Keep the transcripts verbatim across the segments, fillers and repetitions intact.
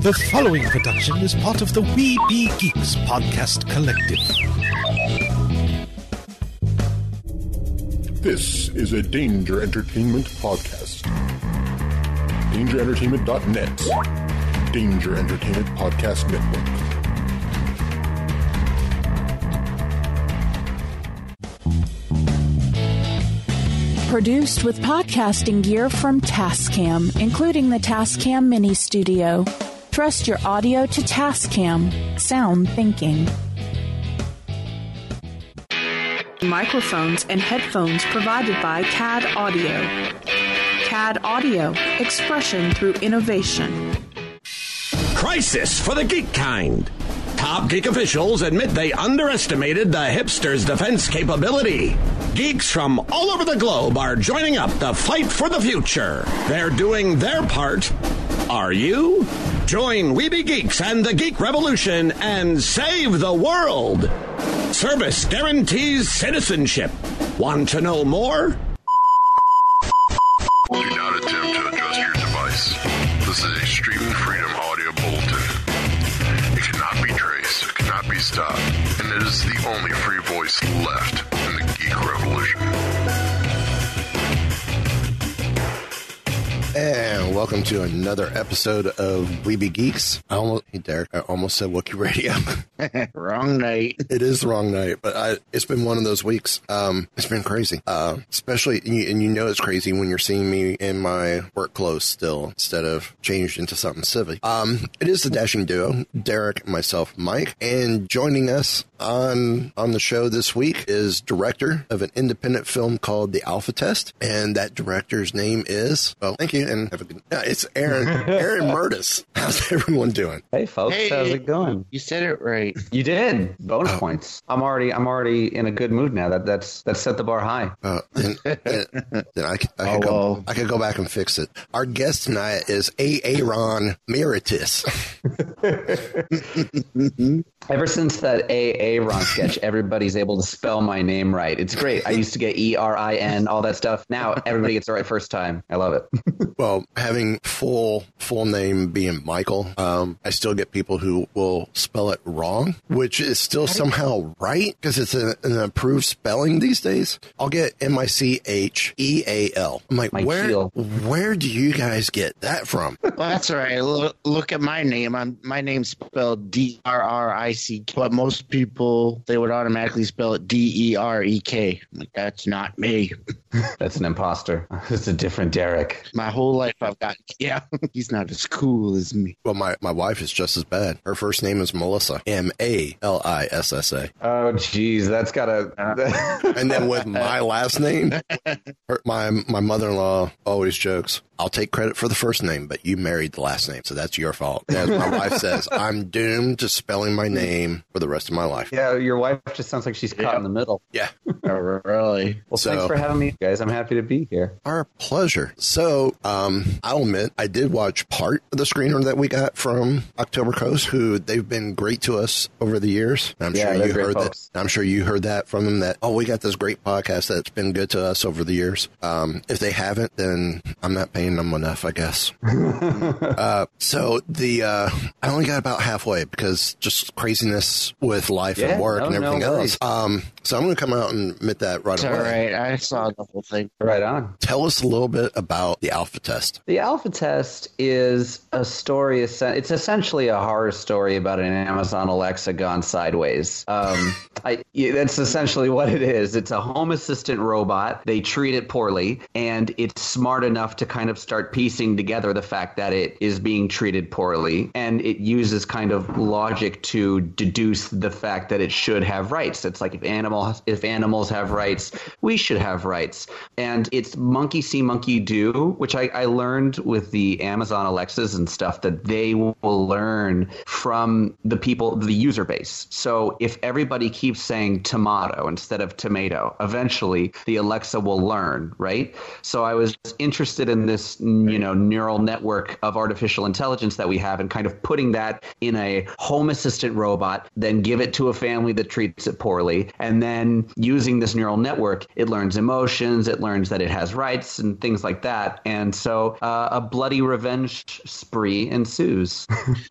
The following production is part of the We Be Geeks podcast collective. This is a Danger Entertainment podcast. danger entertainment dot net. Danger Entertainment Podcast Network. Produced with podcasting gear from Tascam, including the Tascam Mini Studio. Trust your audio to Tascam. Sound thinking. Microphones and headphones provided by C A D Audio. C A D Audio, expression through innovation. Crisis for the geek kind. Top geek officials admit they underestimated the hipsters' defense capability. Geeks from all over the globe are joining up to fight for the future. They're doing their part. Are you? Join We Be Geeks and the Geek Revolution and save the world. Service guarantees citizenship. Want to know more? Do not attempt to adjust your device. This is Extreme Freedom Audio Bulletin. It cannot be traced. It cannot be stopped. And it is the only free voice left in the Geek Revolution. And welcome to another episode of We Be Geeks. I almost, hey Derek, I almost said Wookiee Radio. Wrong night. It is the wrong night, but I, it's been one of those weeks. Um, it's been crazy, uh, especially, and you, and you know it's crazy when you're seeing me in my work clothes still instead of changed into something civic. Um, it is the dashing duo, Derek, myself, Mike, and joining us on on the show this week is director of an independent film called The Alpha Test, and that director's name is, well, thank you. And have a good, uh, it's Aaron Aaron Murtis. How's everyone doing? Hey folks, hey, how's it going? You said it right. You did. Bonus oh. points. I'm already I'm already in a good mood now. That that's that set the bar high. Uh, and, and, and I, I could oh, go well. I could go back and fix it. Our guest tonight is Aaron Murtis. Ever since that Aaron sketch, everybody's able to spell my name right. It's great. I used to get E R I N, all that stuff. Now everybody gets it right first time. I love it. Well, having full full name being Michael, um, I still get people who will spell it wrong, which is still somehow right because it's a, an approved spelling these days. I'll get M I C H E A L. I'm like, Mike where Shield. Where do you guys get that from? Well, that's all right. L- look at my name. I'm, my name's spelled D R R I C, but most people, they would automatically spell it D E R E K. I'm like, that's not me. That's an imposter. It's a different Derek. My whole life I've got, yeah, he's not as cool as me. Well, my, my wife is just as bad. Her first name is Melissa. M A L I S S A. Oh, geez, that's got to. Uh, and then with my last name, her, my my mother-in-law always jokes, I'll take credit for the first name, but you married the last name, so that's your fault. As my wife says, I'm doomed to spelling my name for the rest of my life. Yeah, your wife just sounds like she's caught yeah. in the middle. Yeah. Oh, really? Well, so, thanks for having me, guys. I'm happy to be here. Our pleasure. So, um, I'll admit, I did watch part of the screener that we got from October Coast, who they've been great to us over the years. I'm yeah, sure you heard folks. that. I'm sure you heard that from them. That oh, we got this great podcast that's been good to us over the years. Um, if they haven't, then I'm not paying them enough, I guess. uh, so the uh, I only got about halfway because just craziness with life yeah, and work no, and everything no else. Um, so I'm going to come out and admit that right it's away. All right, I saw the whole thing. Right on. Tell us a little bit about The Alpha Test. The Alpha Test is a story. It's essentially a horror story about an Amazon Alexa gone sideways. Um, I, that's essentially what it is. It's a home assistant robot. They treat it poorly, and it's smart enough to kind of start piecing together the fact that it is being treated poorly, and it uses kind of logic to deduce the fact that it should have rights. It's like if animals if animals have rights, we should have rights. And it's monkey see, monkey do, which I, I learned with the Amazon Alexas and stuff that they will learn from the people, the user base. So if everybody keeps saying saying tomato instead of tomato. Eventually, the Alexa will learn, right? So I was interested in this, you know, neural network of artificial intelligence that we have and kind of putting that in a home assistant robot, then give it to a family that treats it poorly. And then using this neural network, it learns emotions, it learns that it has rights and things like that. And so uh, a bloody revenge spree ensues.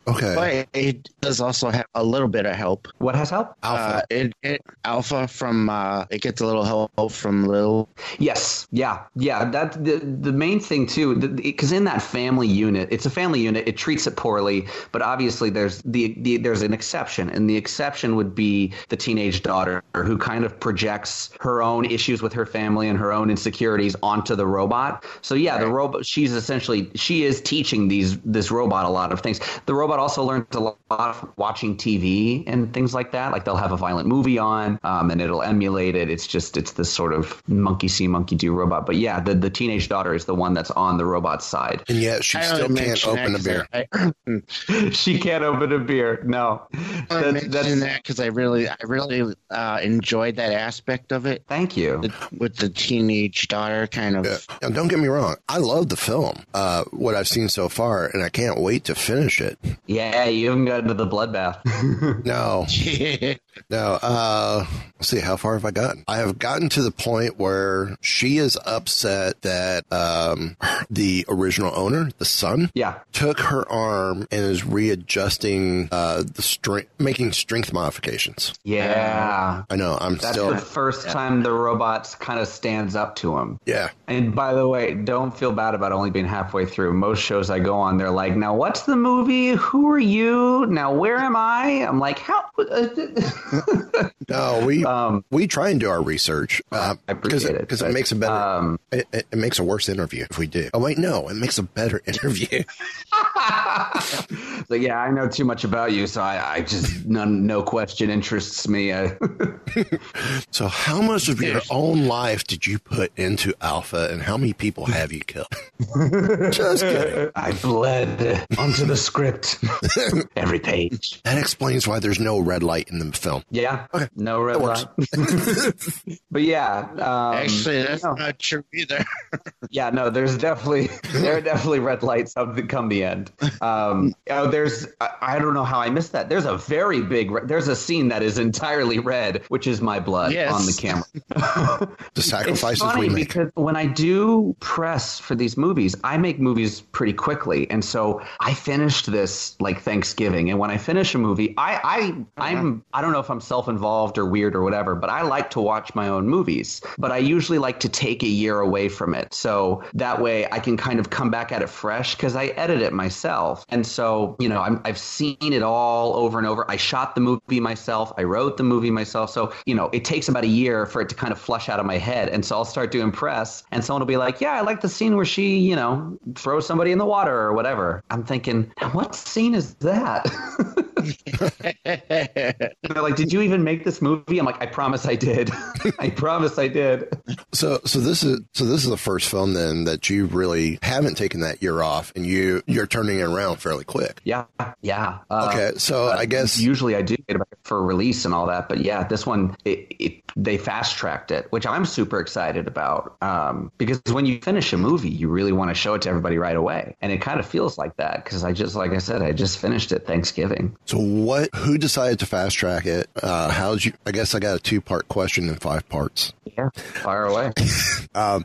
Okay. But it does also have a little bit of help. What has help? Alpha. Uh, it, it Alpha from, uh, it gets a little help from Lil. Yes. Yeah. Yeah. That's the, the main thing too, because in that family unit, it's a family unit, it treats it poorly, but obviously there's the, the there's an exception, and the exception would be the teenage daughter who kind of projects her own issues with her family and her own insecurities onto the robot. So yeah, right. The robot, she's essentially, she is teaching these this robot a lot of things. The robot also learns a lot of watching T V and things like that. Like they'll have a violent movie on um, and it'll emulate it. It's just, it's this sort of monkey see, monkey do robot. But yeah, the, the teenage daughter is the one that's on the robot's side. And yet she I still can't open a beer. I, she can't open a beer. No. I mentioned that because I really, I really uh, enjoyed that aspect of it. Thank you. The, with the teenage daughter kind of. Yeah. Now, don't get me wrong. I love the film, uh, what I've seen so far, and I can't wait to finish it. Yeah, you haven't gotten to the bloodbath. No. No. Uh, let's see. How far have I gotten? I have gotten to the point where she is upset that um, the original owner, the son, yeah. took her arm and is readjusting uh, the strength, making strength modifications. Yeah. I know. I'm That's still. That's the first yeah. time the robot kind of stands up to him. Yeah. And by the way, don't feel bad about only being halfway through. Most shows I go on, they're like, now what's the movie? Who are you? Now where am I? I'm like, how? No, we um, we try and do our research uh, I appreciate it because it makes a better um, it, it makes a worse interview if we do. Oh wait, no, it makes a better interview. So yeah, I know too much about you, so I, I just none, no question interests me. I... So how much of your own life did you put into Alpha, and how many people have you killed? Just kidding. I bled onto the script every page. That explains why there's no red light in the film. Yeah. Okay. No red light. But yeah. Um, Actually, that's no. not true either. Yeah, no, there's definitely, there are definitely red lights up the, come the end. Um, oh, there's, I, I don't know how I missed that. There's a very big, there's a scene that is entirely red, which is my blood yes. on the camera. The sacrifices we make. It's funny because when I do press for these movies, I make movies pretty quickly. And so I finished this like Thanksgiving. And when I finish a movie, I, I I'm I don't know if I'm self-involved or weird or whatever, but I like to watch my own movies, but I usually like to take a year away from it. So that way I can kind of come back at it fresh because I edit it myself. And so, you know, I'm, I've seen it all over and over. I shot the movie myself. I wrote the movie myself. So, you know, it takes about a year for it to kind of flush out of my head. And so I'll start doing press and someone will be like, yeah, I like the scene where she, you know, throws somebody in the water or whatever. I'm thinking, what scene is that? They're like, did you even make this movie? I'm like, I promise I did. I promise I did. So, so this is so this is the first film then that you really haven't taken that year off, and you you're turning it around fairly quick. Yeah, yeah. Uh, okay, so uh, I guess usually I do for release and all that, but yeah, this one it, it, they fast tracked it, which I'm super excited about um, because when you finish a movie, you really want to show it to everybody right away, and it kind of feels like that because I just, like I said, I just finished it Thanksgiving. So what? Who decided to fast track it? Uh, how did you? I guess I got a two part question in five parts. Yeah, fire away. um,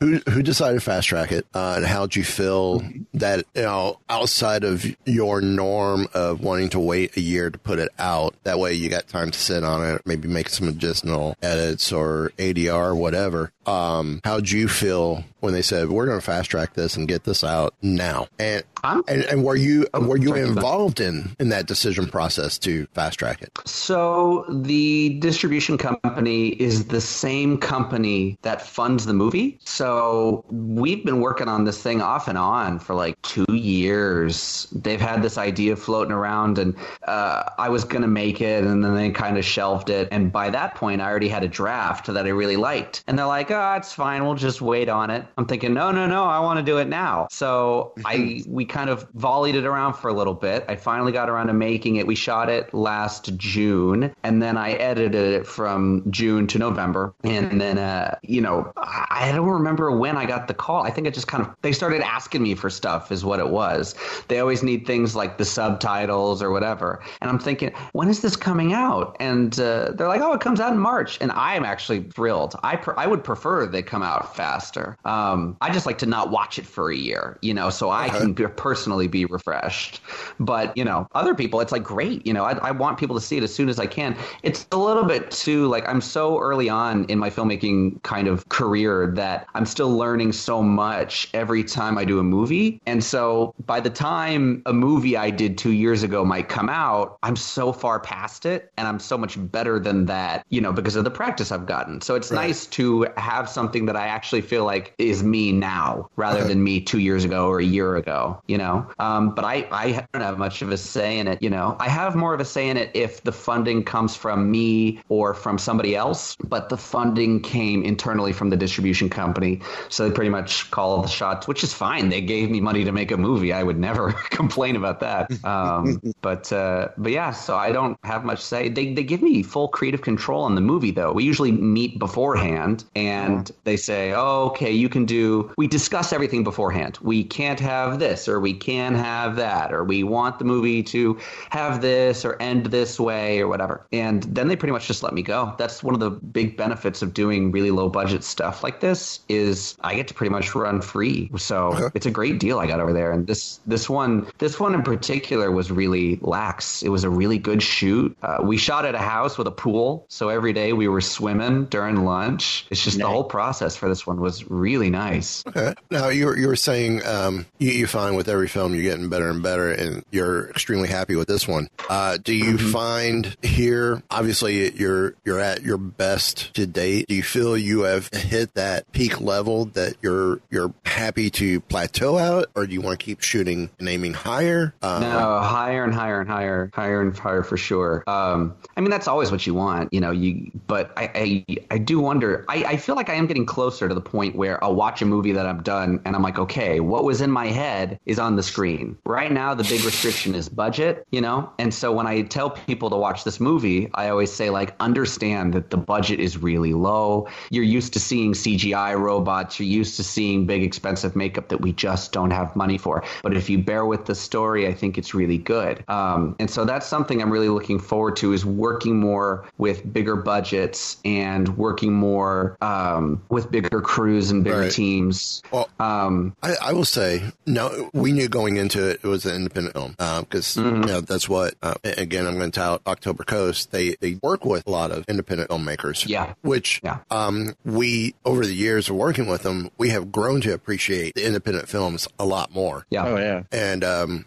who who decided to fast track it, uh, and how did you feel that, you know, outside of your norm of wanting to wait a year to put it out? That way, you got time to sit on it, maybe make some additional edits or A D R, whatever. Um, how did you feel when they said we're going to fast track this and get this out now? And huh? and, and were you oh, were you involved in in that decision process to fast track it? So the distribution company is the same company that funds the movie. So we've been working on this thing off and on for like two years. They've had this idea floating around, and uh, I was going to make it, and then they kind of shelved it. And by that point, I already had a draft that I really liked, and they're like, oh, it's fine, we'll just wait on it. I'm thinking, no, no, no, I want to do it now. So I we kind of volleyed it around for a little bit. I finally got around to making it. We shot it last June, and then I edited it from June to November. And mm-hmm. then, uh, you know, I don't remember when I got the call. I think it just kind of, they started asking me for stuff is what it was. They always need things like the subtitles or whatever. And I'm thinking, when is this coming out? And uh, they're like, oh, it comes out in March. And I'm actually thrilled. I pr- I would prefer they come out faster. Um, I just like to not watch it for a year, you know, so I uh-huh. can be, personally be refreshed. But, you know, other people, it's like, great. You know, I, I want people to see it as soon as I can. It's a little bit too, like, I'm so early on in my filmmaking kind of career that I'm still learning so much every time I do a movie. And so by the time a movie I did two years ago might come out, I'm so far past it. And I'm so much better than that, you know, because of the practice I've gotten. So it's right. nice to have something that I actually feel like is me now rather right. than me two years ago or a year ago, you know. Um, but I, I don't have much of a say in it, you know. I have more of a say in it if the funding comes from me or from somebody else, but the funding came internally from the distribution company. So they pretty much call the shots, which is fine. They gave me money to make a movie. I would never complain about that. Um, but uh, but yeah, so I don't have much say. They, they give me full creative control on the movie, though. We usually meet beforehand and they say, oh, okay, you can do, we discuss everything beforehand. We can't have this, or we can have that, or we want the movie to have this or end this way or whatever. And then they pretty much just let me go. That's one of the big benefits of doing really low budget stuff like this is I get to pretty much run free. So uh-huh. it's a great deal I got over there. And this this one this one in particular was really lax. It was a really good shoot. Uh, we shot at a house with a pool. So every day we were swimming during lunch. It's just nice. The whole process for this one was really nice. Okay. Now, you were, you were saying um, you, you find with every film you're getting better and better, and you're extremely happy with this one. Uh, do you mm-hmm. find here, obviously, you're you're at your best to date. Do you feel you have hit that peak level that you're you're happy to plateau out, or do you want to keep shooting and aiming higher? Um, no, higher and higher and higher, higher and higher for sure. Um, I mean, that's always what you want, you know. You, but I, I, I do wonder. I, I feel like I am getting closer to the point where I'll watch a movie that I'm done, and I'm like, okay, what was in my head is on the screen right now. The big restriction is budget, you know. And so when I tell people to watch this movie, I always say, like, understand that the budget is really low. You're used to seeing C G I robots. You're used to seeing big expensive makeup that we just don't have money for. But if you bear with the story, I think it's really good. Um, and so that's something I'm really looking forward to, is working more with bigger budgets and working more um, with bigger crews and bigger right. teams. Well, um, I, I will say, no, we knew going into it, it was an independent film because um, mm-hmm. you know, that's what, uh, again, I'm going to tout October Coast. They, they work with a lot of independent filmmakers, yeah. which yeah. Um, we, over the years of working with them, we have grown to appreciate the independent films a lot more. Yeah. Oh, yeah. And um,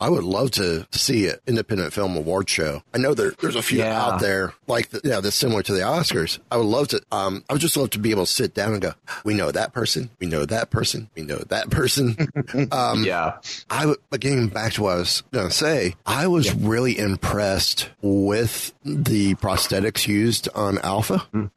I would love to see an independent film award show. I know there, there's a few yeah. out there like the, yeah, that's similar to the Oscars. I would love to, um, I would just love to be able to sit down and go, we know that person, we know that person, we know that person. um, yeah. I, but getting back to what I was going to say, I was yeah. really impressed with the prosthetics used on Alpha. Mm.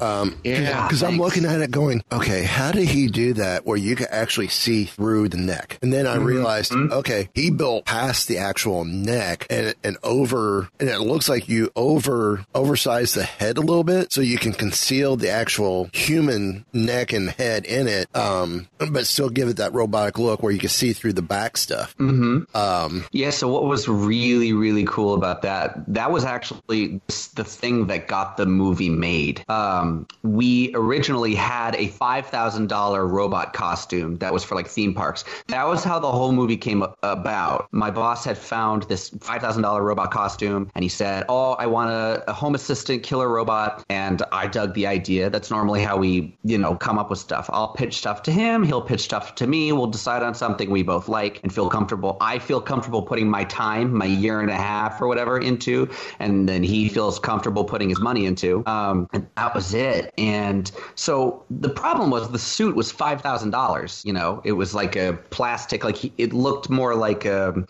Um, yeah, because I'm looking at it going, okay, how did he do that where you could actually see through the neck? And then I mm-hmm. realized, mm-hmm. okay, he built past the actual neck and and over, and it looks like you over oversized the head a little bit so you can conceal the actual human neck and head in it, um, but still give it that robotic look where you can see through the back stuff. Mm-hmm. Um, yeah, so what was really, really cool about that, that was actually the thing that got the movie made. Um, We originally had a five thousand dollars robot costume that was for like theme parks. That was how the whole movie came about. My boss had found this five thousand dollars robot costume and he said, oh, I want a, a home assistant killer robot. And I dug the idea. That's normally how we, you know, come up with stuff. I'll pitch stuff to him. He'll pitch stuff to me. We'll decide on something we both like and feel comfortable. I feel comfortable putting my time, my year and a half or whatever into, and then he feels comfortable putting his money into. Um, and that was it. it. And so the problem was the suit was five thousand dollars. You know, it was like a plastic, like he, it looked more like a,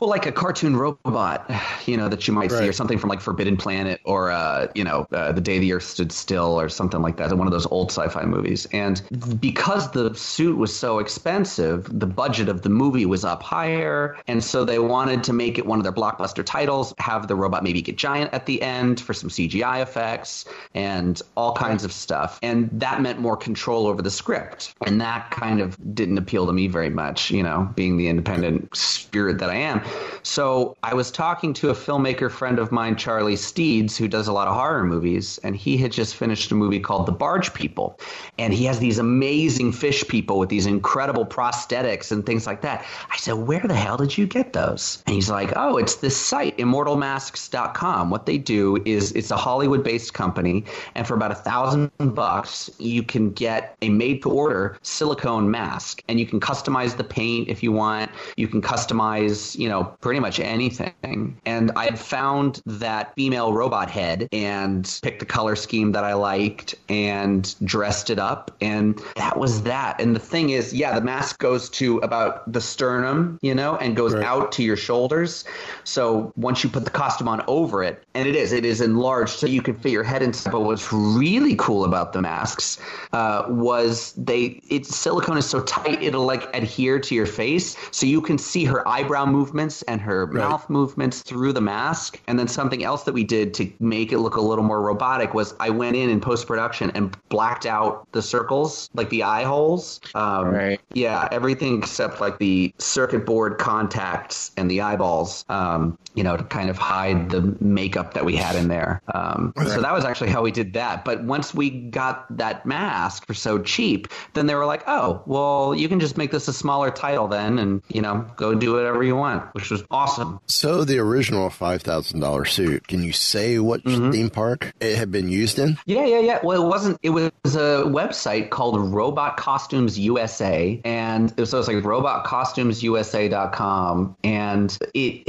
well, like a cartoon robot, you know, that you might right. see, or something from like Forbidden Planet, or, uh, you know, uh, The Day the Earth Stood Still, or something like that. One of those old sci-fi movies. And because the suit was so expensive, the budget of the movie was up higher. And so they wanted to make it one of their blockbuster titles, have the robot maybe get giant at the end for some C G I effects and all kinds of stuff. And that meant more control over the script. And that kind of didn't appeal to me very much, you know, being the independent spirit that I am. So I was talking to a filmmaker friend of mine, Charlie Steeds, who does a lot of horror movies. And he had just finished a movie called The Barge People. And he has these amazing fish people with these incredible prosthetics and things like that. I said, where the hell did you get those? And he's like, oh, it's this site, immortal masks dot com. What they do is it's a Hollywood-based company. And for about a thousand bucks, you can get a made-to-order silicone mask. And you can customize the paint if you want. You can customize, you know, pretty much anything. And I found that female robot head and picked a color scheme that I liked and dressed it up. And that was that. And the thing is, yeah, the mask goes to about the sternum, you know, and goes right. out to your shoulders. So once you put the costume on over it, and it is, it is enlarged so you can fit your head inside. But what's really cool about the masks uh, was they, it's silicone is so tight, it'll like adhere to your face. So you can see her eyebrow movements and her right. mouth movements through the mask. And then something else that we did to make it look a little more robotic was I went in in post-production and blacked out the circles, like the eye holes. Um, right. Yeah, everything except like the circuit board contacts and the eyeballs, um, you know, to kind of hide the makeup that we had in there. Um, right. So that was actually how we did that. But once we got that mask for so cheap, then they were like, oh, well, you can just make this a smaller title then and, you know, go do whatever you want, which was awesome. So the original five thousand dollars suit, can you say what mm-hmm. theme park it had been used in? Yeah, yeah, yeah. Well, it wasn't. It was a website called Robot Costumes U S A. And it was, so it was like robot costumes U S A dot com. And it,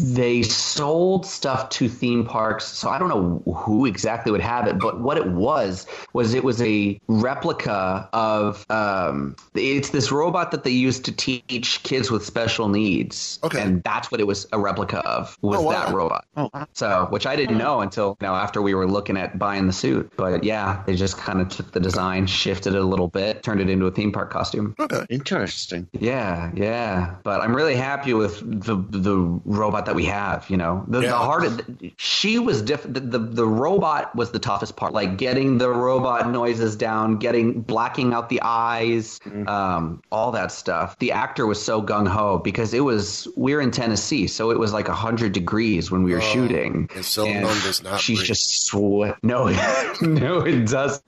they sold stuff to theme parks. So I don't know who exactly would have it. But what it was, was it was a replica of um, it's this robot that they used to teach kids with special needs. Okay. And that's what it was a replica of, was oh, wow. that robot. Oh, wow. So, which I didn't know until, you know, after we were looking at buying the suit. But yeah, they just kind of took the design, shifted it a little bit, turned it into a theme park costume. Okay. Interesting. Yeah, yeah. But I'm really happy with the the robot that we have, you know. The, yeah. the hardest, she was different. The, the, the robot was the toughest part, like getting the robot noises down, getting, blacking out the eyes, mm-hmm. um, all that stuff. The actor was so gung-ho because it was, we were in Tennessee, so it was like one hundred degrees when we were oh, shooting. And so and does not she's breathe. Just sweat. No, no, it doesn't.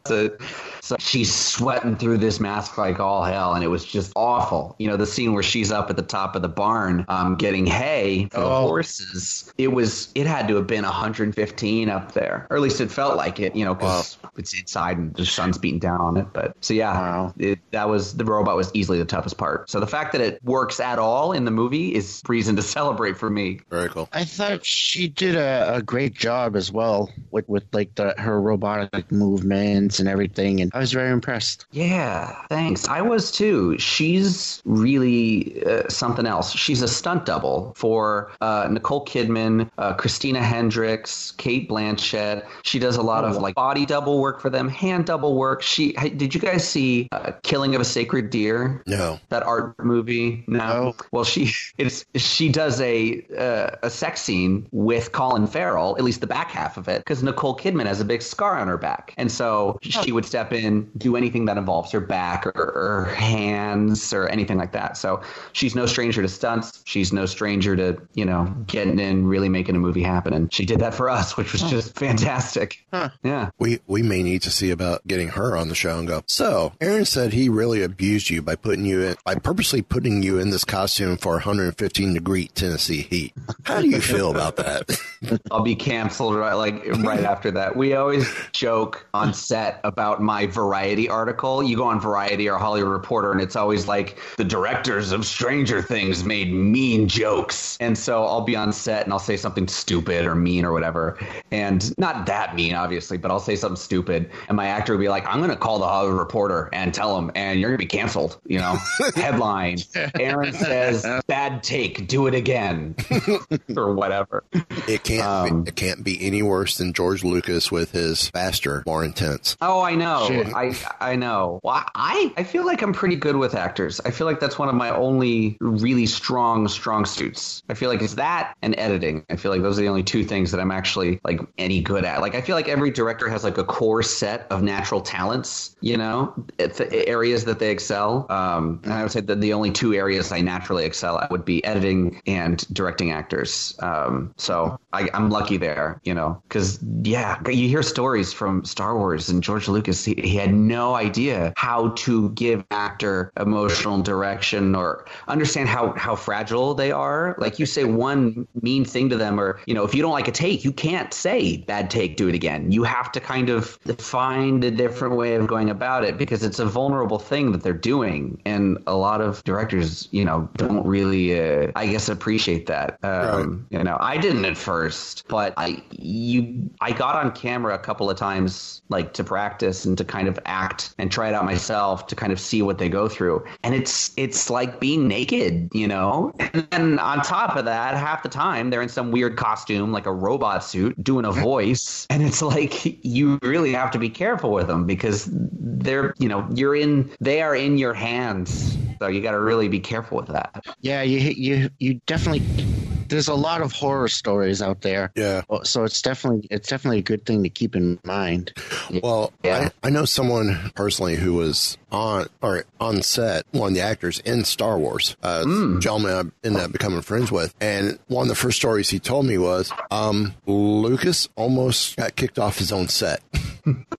So she's sweating through this mask like all hell, and it was just awful. You know, the scene where she's up at the top of the barn um, getting hay for oh. the horses, it was, it had to have been one hundred fifteen up there, or at least it felt like it, you know, because wow. it's inside and the sun's beating down on it. But so, yeah, wow. it, that was, the robot was easily the toughest part. So the fact that it works at all in the movie is reason to celebrate for me. Very cool. I thought she did a, a great job as well with, with like the, her robotic movements and everything. And I was very impressed. Yeah, thanks. I was too. She's really uh, something else. She's a stunt double for uh, Nicole Kidman, uh, Christina Hendricks, Kate Blanchett. She does a lot oh, of like body double work for them, hand double work. She did you guys see uh, Killing of a Sacred Deer? No. That art movie? No. no. Well, she it's she does a uh, a sex scene with Colin Farrell, at least the back half of it, because Nicole Kidman has a big scar on her back, and so she would step in, do anything that involves her back or, or her hands or anything like that. So she's no stranger to stunts. She's no stranger to, you know, getting in, really making a movie happen. And she did that for us, which was just fantastic. Huh. Yeah. We we may need to see about getting her on the show and go, so Aaron said he really abused you by putting you in, by purposely putting you in this costume for one hundred fifteen degree Tennessee heat. How do you feel about that? I'll be canceled right, like, right after that. We always joke on set about my Variety article. You go on Variety or Hollywood Reporter, and it's always like, the directors of Stranger Things made mean jokes. And so I'll be on set and I'll say something stupid or mean or whatever. And not that mean, obviously, but I'll say something stupid. And my actor will be like, I'm going to call the Hollywood Reporter and tell him, and you're going to be canceled. You know, headline, Aaron says, bad take, do it again, or whatever. It can't, um, be, it can't be any worse than George Lucas with his faster, more intense. Oh, I know. Shit. I I know. Well, I, I feel like I'm pretty good with actors. I feel like that's one of my only really strong, strong suits. I feel like it's that and editing. I feel like those are the only two things that I'm actually like any good at. Like, I feel like every director has like a core set of natural talents, you know, the areas that they excel. Um, and I would say that the only two areas I naturally excel at would be editing and directing actors. Um, so I, I'm lucky there, you know, because, yeah, you hear stories from Star Wars and George Lucas. He, he had no idea how to give actor emotional direction or understand how, how fragile they are. Like, you say one mean thing to them, or, you know, if you don't like a take, you can't say bad take, do it again. You have to kind of find a different way of going about it, because it's a vulnerable thing that they're doing. And a lot of directors, you know, don't really, uh, I guess, appreciate that. Um, right. You know, I didn't at first, but I, you, I got on camera a couple of times, like, to practice and to kind of act and try it out myself to kind of see what they go through. And it's, it's like being naked, you know? And then on top of that, half the time they're in some weird costume, like a robot suit, doing a voice. And it's like, you really have to be careful with them, because they're, you know, you're in, they are in your hands. So you got to really be careful with that. Yeah, you, you, you definitely... There's a lot of horror stories out there. Yeah. So it's definitely it's definitely a good thing to keep in mind. Well, yeah. I, I know someone personally who was on or on set, one of the actors in Star Wars, uh, mm. gentleman I ended up becoming friends with. And one of the first stories he told me was um, Lucas almost got kicked off his own set.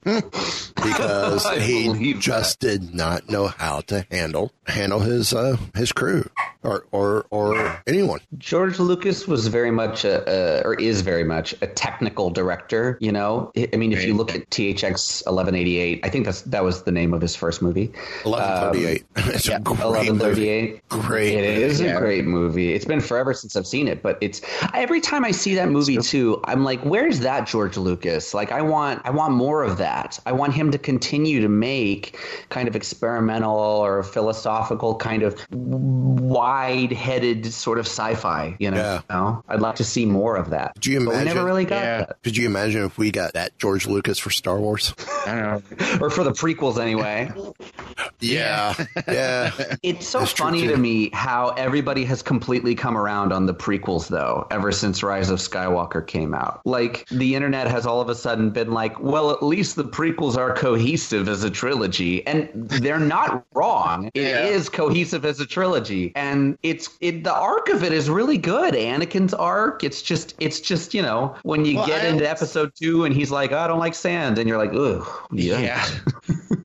Because he just that. did not know how to handle handle his uh, his crew or or or anyone. George Lucas was very much a, a or is very much a technical director. You know, I mean, if you look at T H X eleven eighty-eight, I think that's that was the name of his first movie. eleven thirty-eight. Um, it's yeah, a great eleven thirty-eight. Movie. Great. It movie. is yeah. a great movie. It's been forever since I've seen it, but it's every time I see that movie too, I'm like, where's that George Lucas? Like, I want I want more. of that. I want him to continue to make kind of experimental or philosophical, kind of wide-headed sort of sci-fi. You know, yeah. you know? I'd like to see more of that. Do you imagine? But we never really got yeah. that. Could you imagine if we got that George Lucas for Star Wars? I don't know, or for the prequels anyway. yeah, yeah. It's so That's funny to me how everybody has completely come around on the prequels, though. Ever since Rise of Skywalker came out, like the internet has all of a sudden been like, well, at least the prequels are cohesive as a trilogy, and they're not wrong. It yeah. is cohesive as a trilogy, and it's it, the arc of it is really good. Anakin's arc, it's just it's just you know, when you well, get I into always... episode two and he's like, oh, I don't like sand, and you're like, ugh, yeah. yeah.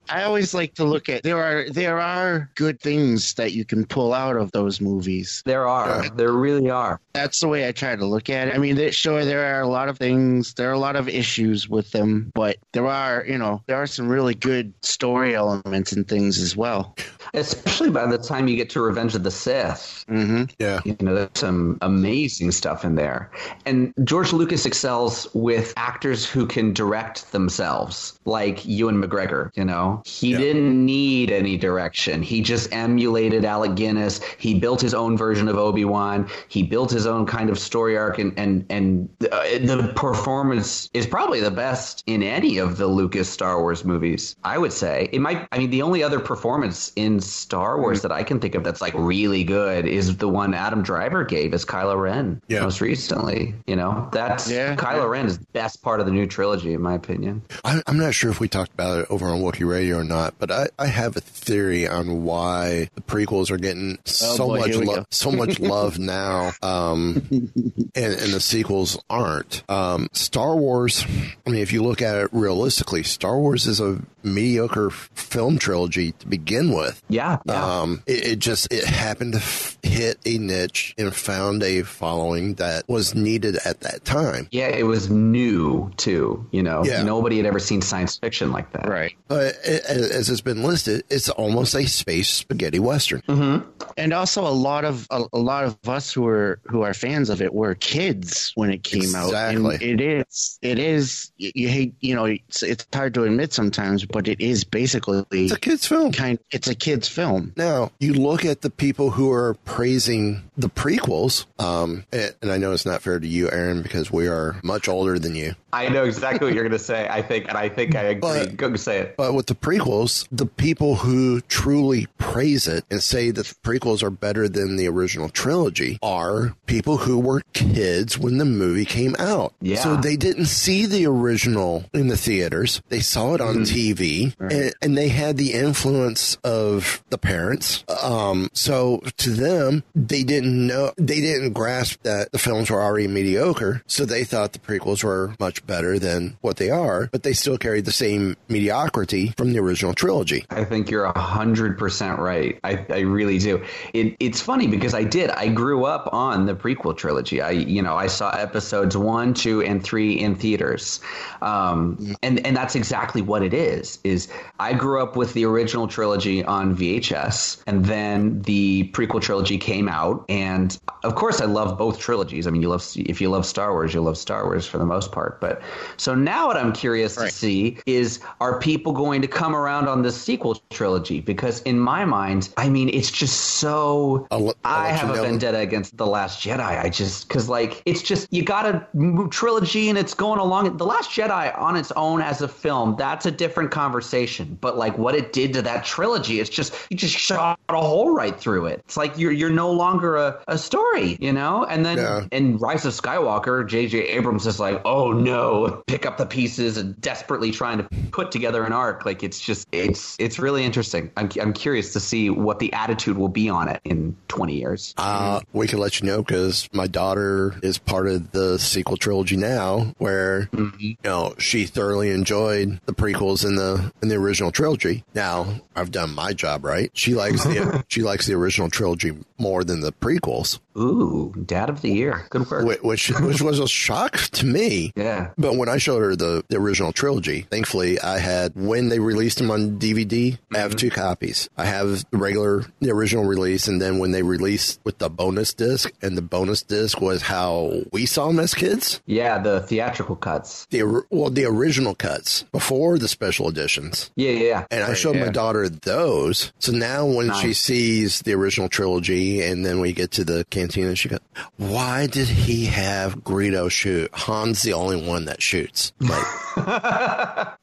I always like to look at there are there are good things that you can pull out of those movies. There are. Yeah. There really are. That's the way I try to look at it. I mean, they, sure, there are a lot of things. There are a lot of issues with them, but there are, you know, there are some really good story elements and things as well. Especially by the time you get to Revenge of the Sith. Mm-hmm. Yeah. You know, there's some amazing stuff in there. And George Lucas excels with actors who can direct themselves, like Ewan McGregor, you know. He yep. didn't need any direction. He just emulated Alec Guinness. He built his own version of Obi-Wan. He built his own kind of story arc, and and, and uh, the performance is probably the best in any of the Lucas Star Wars movies, I would say. It might. I mean, the only other performance in Star Wars that I can think of that's like really good is the one Adam Driver gave as Kylo Ren yeah. most recently. You know, that's yeah, Kylo yeah. Ren is the best part of the new trilogy, in my opinion. I, I'm not sure if we talked about it over on Wookiee Radio or not, but I, I have a theory on why the prequels are getting so oh boy, much lo- so much love now, um, and, and the sequels aren't. Um, Star Wars, I mean, if you look at it realistically, Star Wars is a mediocre film trilogy to begin with. Yeah. yeah. Um, it, it just, it happened to f- hit a niche and found a following that was needed at that time. Yeah, it was new too, you know. Yeah. Nobody had ever seen science fiction like that. Right. But it, as it's been listed, it's almost a space spaghetti western. Mm-hmm. And also a lot of a, a lot of us who are who are fans of it were kids when it came exactly. out. Exactly. It is it is you hate you know it's, it's hard to admit sometimes, but it is basically it's a kid's film. Kind it's a kid's film. Now you look at the people who are praising the prequels, um, and, and I know it's not fair to you, Aaron, because we are much older than you. I know exactly what you're going to say. I think, and I think I agree. But, go say it. But with the prequels, the people who truly praise it and say that the prequels are better than the original trilogy are people who were kids when the movie came out. Yeah. So they didn't see the original in the theaters. They saw it on mm-hmm. T V, right. and, and they had the influence of the parents. Um, so to them, they didn't know, they didn't grasp that the films were already mediocre. So they thought the prequels were much better than what they are, but they still carry the same mediocrity from the original trilogy. I think you're a hundred percent right. I, I really do. It, it's funny because I did. I grew up on the prequel trilogy. I, you know, I saw episodes one, two, and three in theaters. Um, and, and that's exactly what it is, is I grew up with the original trilogy on V H S, and then the prequel trilogy came out. And of course I love both trilogies. I mean, you love, if you love Star Wars, you love Star Wars for the most part. But so now what I'm curious right. to see is, are people going to come around on the sequel trilogy? Because in my mind, I mean, it's just so I'll, I'll I have you know. a vendetta against The Last Jedi. I just because like it's just you got a trilogy and it's going along. The Last Jedi on its own as a film, that's a different conversation. But like what it did to that trilogy, it's just you just shot a hole right through it. It's like you're you're no longer a, a story, you know? And then yeah. in Rise of Skywalker, J J Abrams is like, oh no, pick up the pieces and desperately trying to put together an arc. Like it's just it's it's really interesting. I'm I'm curious to see what the attitude will be on it in twenty years. Uh, we can let you know because my daughter is part of the sequel trilogy now, where mm-hmm. you know she thoroughly enjoyed the prequels in the in the original trilogy. Now I've done my job right. She likes the she likes the original trilogy more than the prequels. Ooh, dad of the year. Good work. Which which was a shock to me. Yeah. But when I showed her the, the original trilogy, thankfully I had, when they released them on D V D, mm-hmm. I have two copies. I have the regular, the original release, and then when they released with the bonus disc, and the bonus disc was how we saw them as kids. Yeah, the theatrical cuts. The Well, the original cuts before the special editions. Yeah, yeah. And right, I showed yeah. my daughter those. So now when nice. she sees the original trilogy and then we get to the cantina, she goes, why did he have Greedo shoot? Han's the only one that shoots. Like,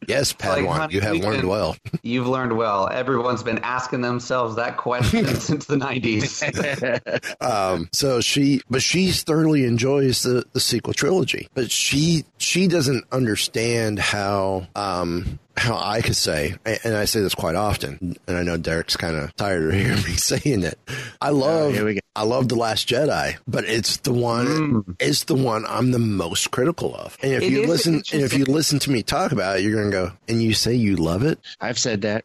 yes, Padawan, like, honey, you have learned been, well. You've learned well. Everyone's been asking themselves that question since the nineties. um, so she, but she thoroughly enjoys the, the sequel trilogy, but she she doesn't understand how. Um, How I could say, and I say this quite often, and I know Derek's kind of tired of hearing me saying it. I love, uh, I love The Last Jedi, but it's the one, mm. it's the one I'm the most critical of. And if it you listen, and if you listen to me talk about it, you're going to go, and you say you love it. I've said that.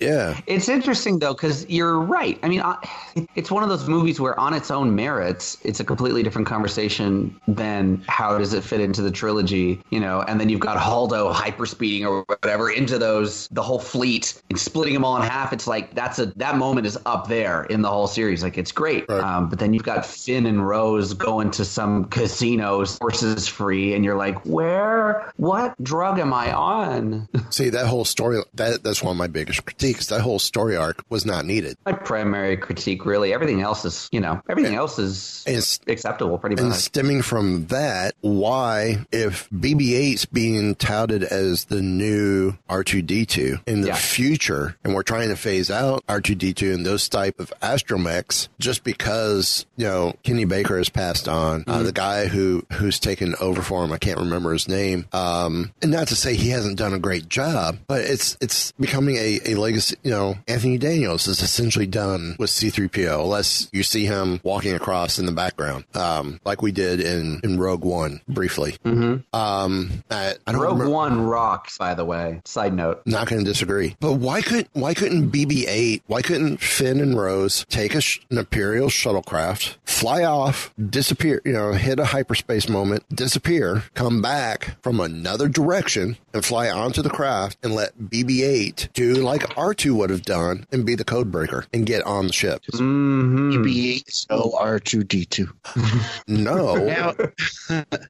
Yeah, it's interesting though, because you're right. I mean, it's one of those movies where, on its own merits, it's a completely different conversation than how does it fit into the trilogy, you know? And then you've got Haldo hyperspeeding or whatever into those, the whole fleet, and splitting them all in half. It's like that's a that moment is up there in the whole series. Like it's great, right. um, but then you've got Finn and Rose going to some casinos, horses free, and you're like, where? What drug am I on? See, that whole story. That that's one of my biggest critiques. That whole story arc was not needed. My primary critique, really. Everything else is, you know, everything and, else is and, acceptable, pretty much. And stemming from that, why, if B B eight's being touted as the new R two D two in the yeah. future, and we're trying to phase out R two D two and those type of astromechs just because, you know, Kenny Baker has passed on, mm-hmm. uh, the guy who who's taken over for him, I can't remember his name, um, and not to say he hasn't done a great job, but it's it's becoming a, a legacy. You know, Anthony Daniels is essentially done with C three P O unless you see him walking across in the background, um, like we did in, in Rogue One briefly. Mm-hmm. um, I, I don't Rogue remember. One rocks, by the way. Side note. Not going to disagree. But why couldn't why couldn't B B eight, why couldn't Finn and Rose take a sh- an Imperial shuttlecraft, fly off, disappear, you know, hit a hyperspace moment, disappear, come back from another direction and fly onto the craft and let B B eight do like R two would have done and be the code breaker and get on the ship? Mm-hmm. B B eight is no R two D two. No. Now,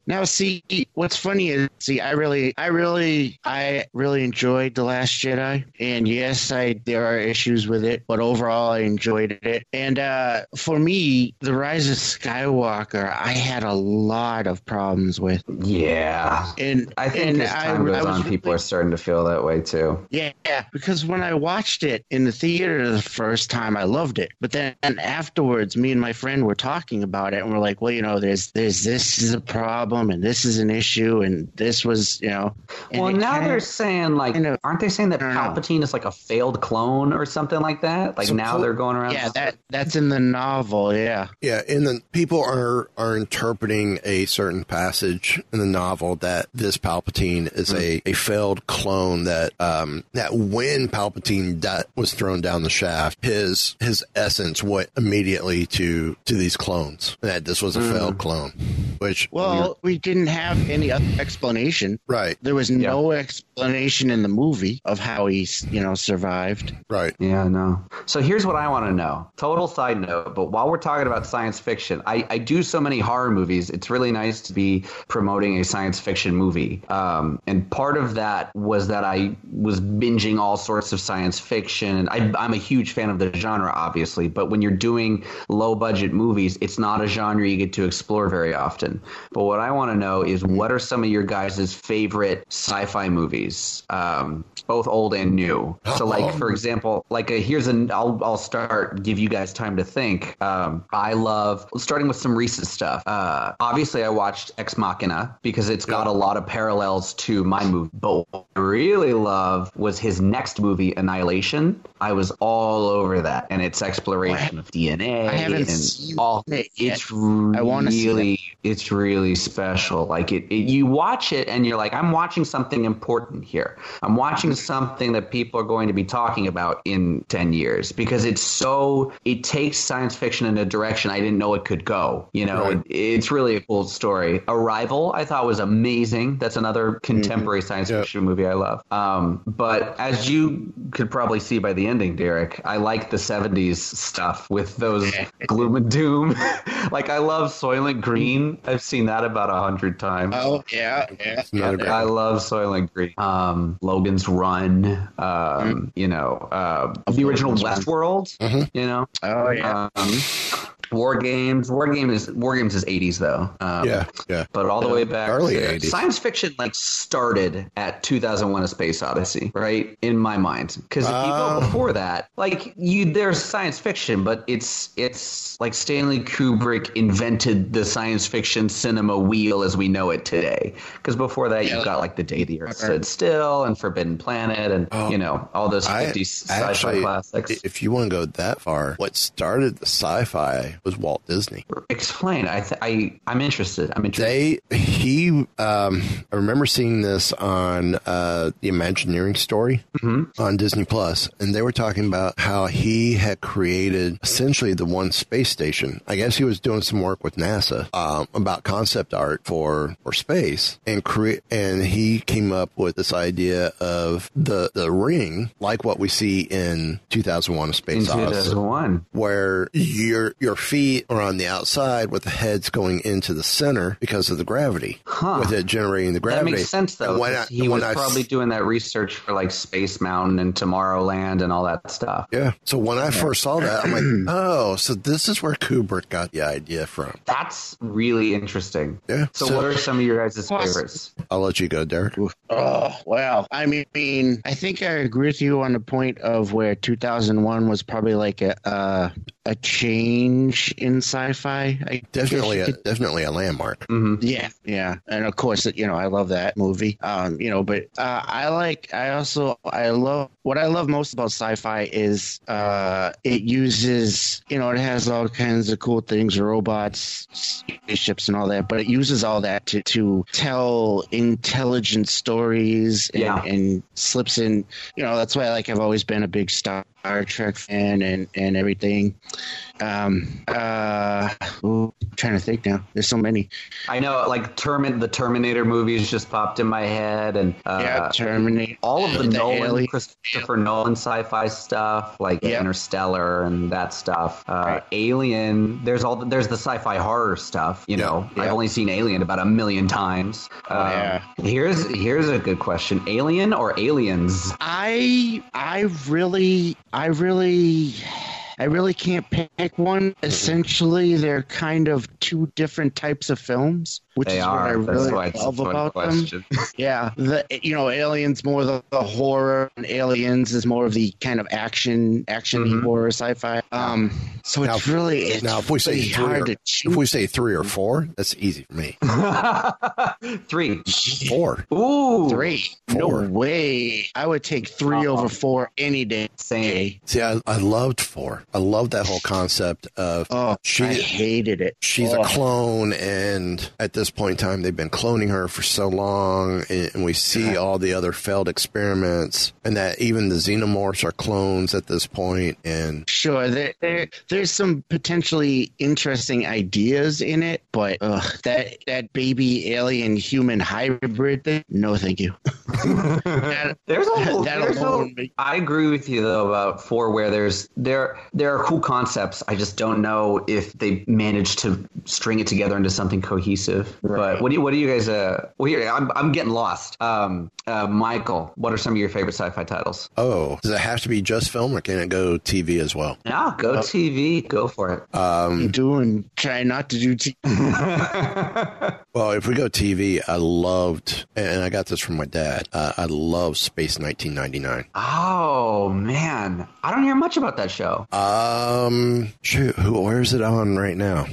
now, see, what's funny is, see, I really, I really, I really enjoyed The Last Jedi. And yes, I there are issues with it, but overall, I enjoyed it. And uh, for me, The Rise of Skywalker, I had a lot of problems with. Yeah. And I think and as time I, goes I was, on, people are starting to feel that way too. Yeah, because when I watched it in the theater the first time, I loved it. But then afterwards, me and my friend were talking about it, and we're like, well, you know, there's there's this is a problem, and this is an issue, and this was, you know. Well, now they're of, saying, like, kind of, aren't they saying that Palpatine know. is like a failed clone or something like that? Like, so now po- they're going around. Yeah, that, that's in the novel, yeah. Yeah, and then people are, are interpreting a certain passage in the novel that this Palpatine is mm-hmm. a, a failed clone that um, that when Palpatine di- was thrown down the shaft, his his essence went immediately to, to these clones, that this was a mm. failed clone. Which well, we, we didn't have any other explanation. Right. There was yeah. no explanation in the movie of how he, you know, survived. Right. Yeah, no. So here's what I want to know. Total side note, but while we're talking about science fiction, I, I do so many horror movies. It's really nice to be promoting a science fiction movie. Um, and part of that was that I was binging all sorts of science fiction. I, I'm a huge fan of the genre, obviously, but when you're doing low budget movies, it's not a genre you get to explore very often. But what I want to know is, what are some of your guys' favorite sci-fi movies, um, both old and new? So, like, for example, like a, here's an I'll I'll start give you guys time to think. Um, I love starting with some recent stuff. Uh, obviously, I watched Ex Machina because it's got a lot of parallels to my movie. But what I really love was his next movie, Annihilation. I was all over that, and its exploration of D N A. I haven't and seen all. It yet. It's really. I want to see it. It's really special. Like it, it, you watch it and you're like, I'm watching something important here. I'm watching something that people are going to be talking about in ten years because it's so, it takes science fiction in a direction I didn't know it could go. You know, right. it, it's really a cool story. Arrival, I thought was amazing. That's another contemporary mm-hmm. science yeah. fiction movie I love. Um, but as you could probably see by the ending, Derek, I like the seventies stuff with those gloom and doom. Like I love Soylent Green. I've seen that about a hundred times. Oh, yeah. yeah. yeah I love Soylent Green. Um, Logan's Run. Um, mm-hmm. You know, uh, the original Westworld. Mm-hmm. You know? Oh, yeah. Um, War Games. War Games is War Games is eighties though. Um, yeah, yeah. But all the way back, early eighties. Science fiction like started at two thousand one: A Space Odyssey, right? In my mind, because if uh, you go before that, like you, there's science fiction, but it's it's like Stanley Kubrick invented the science fiction cinema wheel as we know it today. Because before that, yeah. you got like The Day the Earth Stood Still and Forbidden Planet, and um, you know all those fifties sci-fi classics. If you want to go that far, what started the sci-fi was Walt Disney. Explain. I, th- I, I'm interested. I'm interested. They, he, um, I remember seeing this on uh, the Imagineering Story mm-hmm. on Disney Plus, and they were talking about how he had created essentially the one space station. I guess he was doing some work with NASA um, about concept art for, for space, and cre- and he came up with this idea of the the ring, like what we see in two thousand one: Space Odyssey. two thousand one, where you're you're feet are on the outside with the heads going into the center because of the gravity, huh. with it generating the gravity. That makes sense, though. When I, he was I, probably doing that research for like Space Mountain and Tomorrowland and all that stuff. Yeah. So when I first saw that, I'm like, oh, so this is where Kubrick got the idea from. That's really interesting. Yeah. So, so what are some of your guys' favorites? I'll let you go, Derek. Oh, wow. I mean, I think I agree with you on the point of where two thousand one was probably like a, uh, a change in sci-fi. I definitely, a, could, definitely a landmark. Mm-hmm. Yeah, yeah, and of course, you know, I love that movie. Um, you know, but uh, I like. I also I love what I love most about sci-fi is uh, it uses. You know, it has all kinds of cool things, robots, spaceships, and all that. But it uses all that to to tell intelligent stories and, yeah. and slips in. You know, that's why like I've always been a big Star Trek fan and and everything. Um, uh, ooh, I'm trying to think now. There's so many. I know, like Termin- the Terminator movies just popped in my head, and uh, yeah, Terminator. All of the, the Nolan, alien. Christopher Nolan sci-fi stuff, like yep. Interstellar and that stuff. Uh, right. Alien. There's all. The, there's the sci-fi horror stuff. You know, yep. I've only seen Alien about a million times. Um, oh, yeah. Here's here's a good question: Alien or Aliens? I I really I really. I really can't pick one. Essentially, they're kind of two different types of films, which they is are. What I really That's love about question. Them. Yeah, the you know, Aliens more the, the horror, and Aliens is more of the kind of action, action mm-hmm. horror sci-fi. Um, so now, it's really it's now if we say really three or, to if we say three or four, that's easy for me. three, four, ooh, three, four. No way. I would take three uh-huh. over four any day. Same. See, I, I loved four. I love that whole concept of oh, she I hated it. She's oh. a clone, and at this point in time, they've been cloning her for so long, and we see all the other failed experiments, and that even the xenomorphs are clones at this point. And sure, there, there there's some potentially interesting ideas in it, but ugh, that that baby alien human hybrid thing, no, thank you. that, there's a whole, that there's alone. A, I agree with you though about four, where there's there. There are cool concepts. I just don't know if they managed to string it together into something cohesive. Right. But what do you, what do you guys? Uh, well, here I'm I'm getting lost. Um, uh, Michael, what are some of your favorite sci-fi titles? Oh, does it have to be just film, or can it go T V as well? No, go oh. T V. Go for it. Um, I'm doing try not to do T V. Well, if we go T V, I loved, and I got this from my dad. Uh, I love Space nineteen ninety-nine. Oh man, I don't hear much about that show. Um, shoot, who where's it on right now?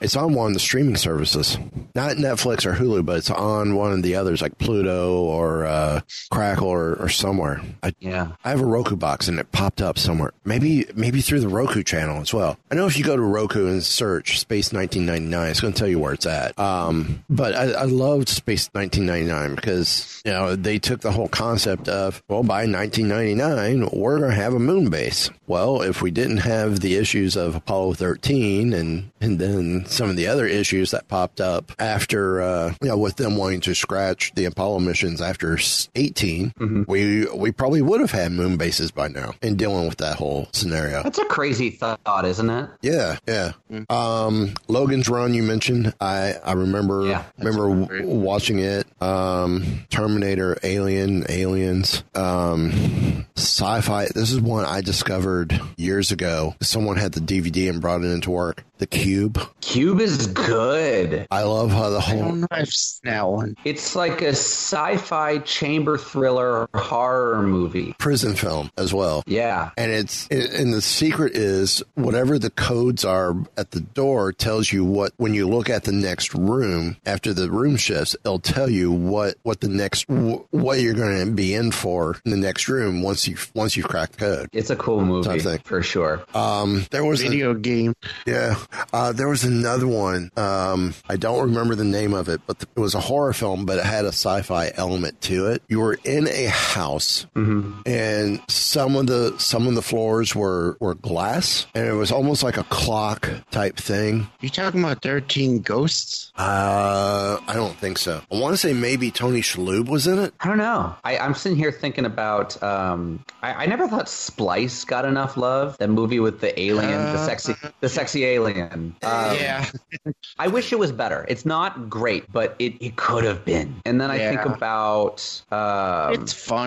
It's on one of the streaming services, not Netflix or Hulu, but it's on one of the others like Pluto or uh, Crackle or, or somewhere. I, yeah, I have a Roku box and it popped up somewhere. Maybe maybe through the Roku channel as well. I know if you go to Roku and search Space nineteen ninety-nine, it's going to tell you where it's at. Um, but I, I loved Space nineteen ninety-nine because you know they took the whole concept of well, by nineteen ninety-nine we're going to have a moon base. Well, if we didn't have the issues of Apollo thirteen and and then some of the other issues that popped up after uh, you know with them wanting to scratch the Apollo missions after eighteen, mm-hmm. we we probably would have had moon bases by now and dealing with that whole scenario. That's a crazy thought, isn't it? Yeah, yeah. Mm-hmm. Um, Logan's Run you mentioned, I I remember yeah, remember w- watching it. Um, Terminator, Alien, Aliens, um, sci-fi. This is one I discovered years ago. Someone had the D V D and brought it into work. The Cube. Cube is good. I love how the whole... I don't know if it's that one. It's like a sci-fi chamber thriller horror movie. Prison film as well. Yeah. And it's it, and the secret is whatever the codes are at the door tells you what... When you look at the next room, after the room shifts, it'll tell you what, what the next... What you're going to be in for in the next room once you've, once you've cracked the code. It's a cool movie, for sure. Um, there was Video a, game. Yeah. Uh, there was another one. Um, I don't remember the name of it, but the, it was a horror film, but it had a sci-fi element to it. You were in a house, mm-hmm. and some of the some of the floors were, were glass, and it was almost like a clock type thing. You talking about thirteen Ghosts? Uh, I don't think so. I want to say maybe Tony Shalhoub was in it. I don't know. I, I'm sitting here thinking about. Um, I, I never thought Splice got enough love. That movie with the alien, uh, the sexy, the sexy alien. Mandalorian. Um, yeah. I wish it was better. It's not great, but it, it could have been. And then I yeah. think about... Um, it's fun.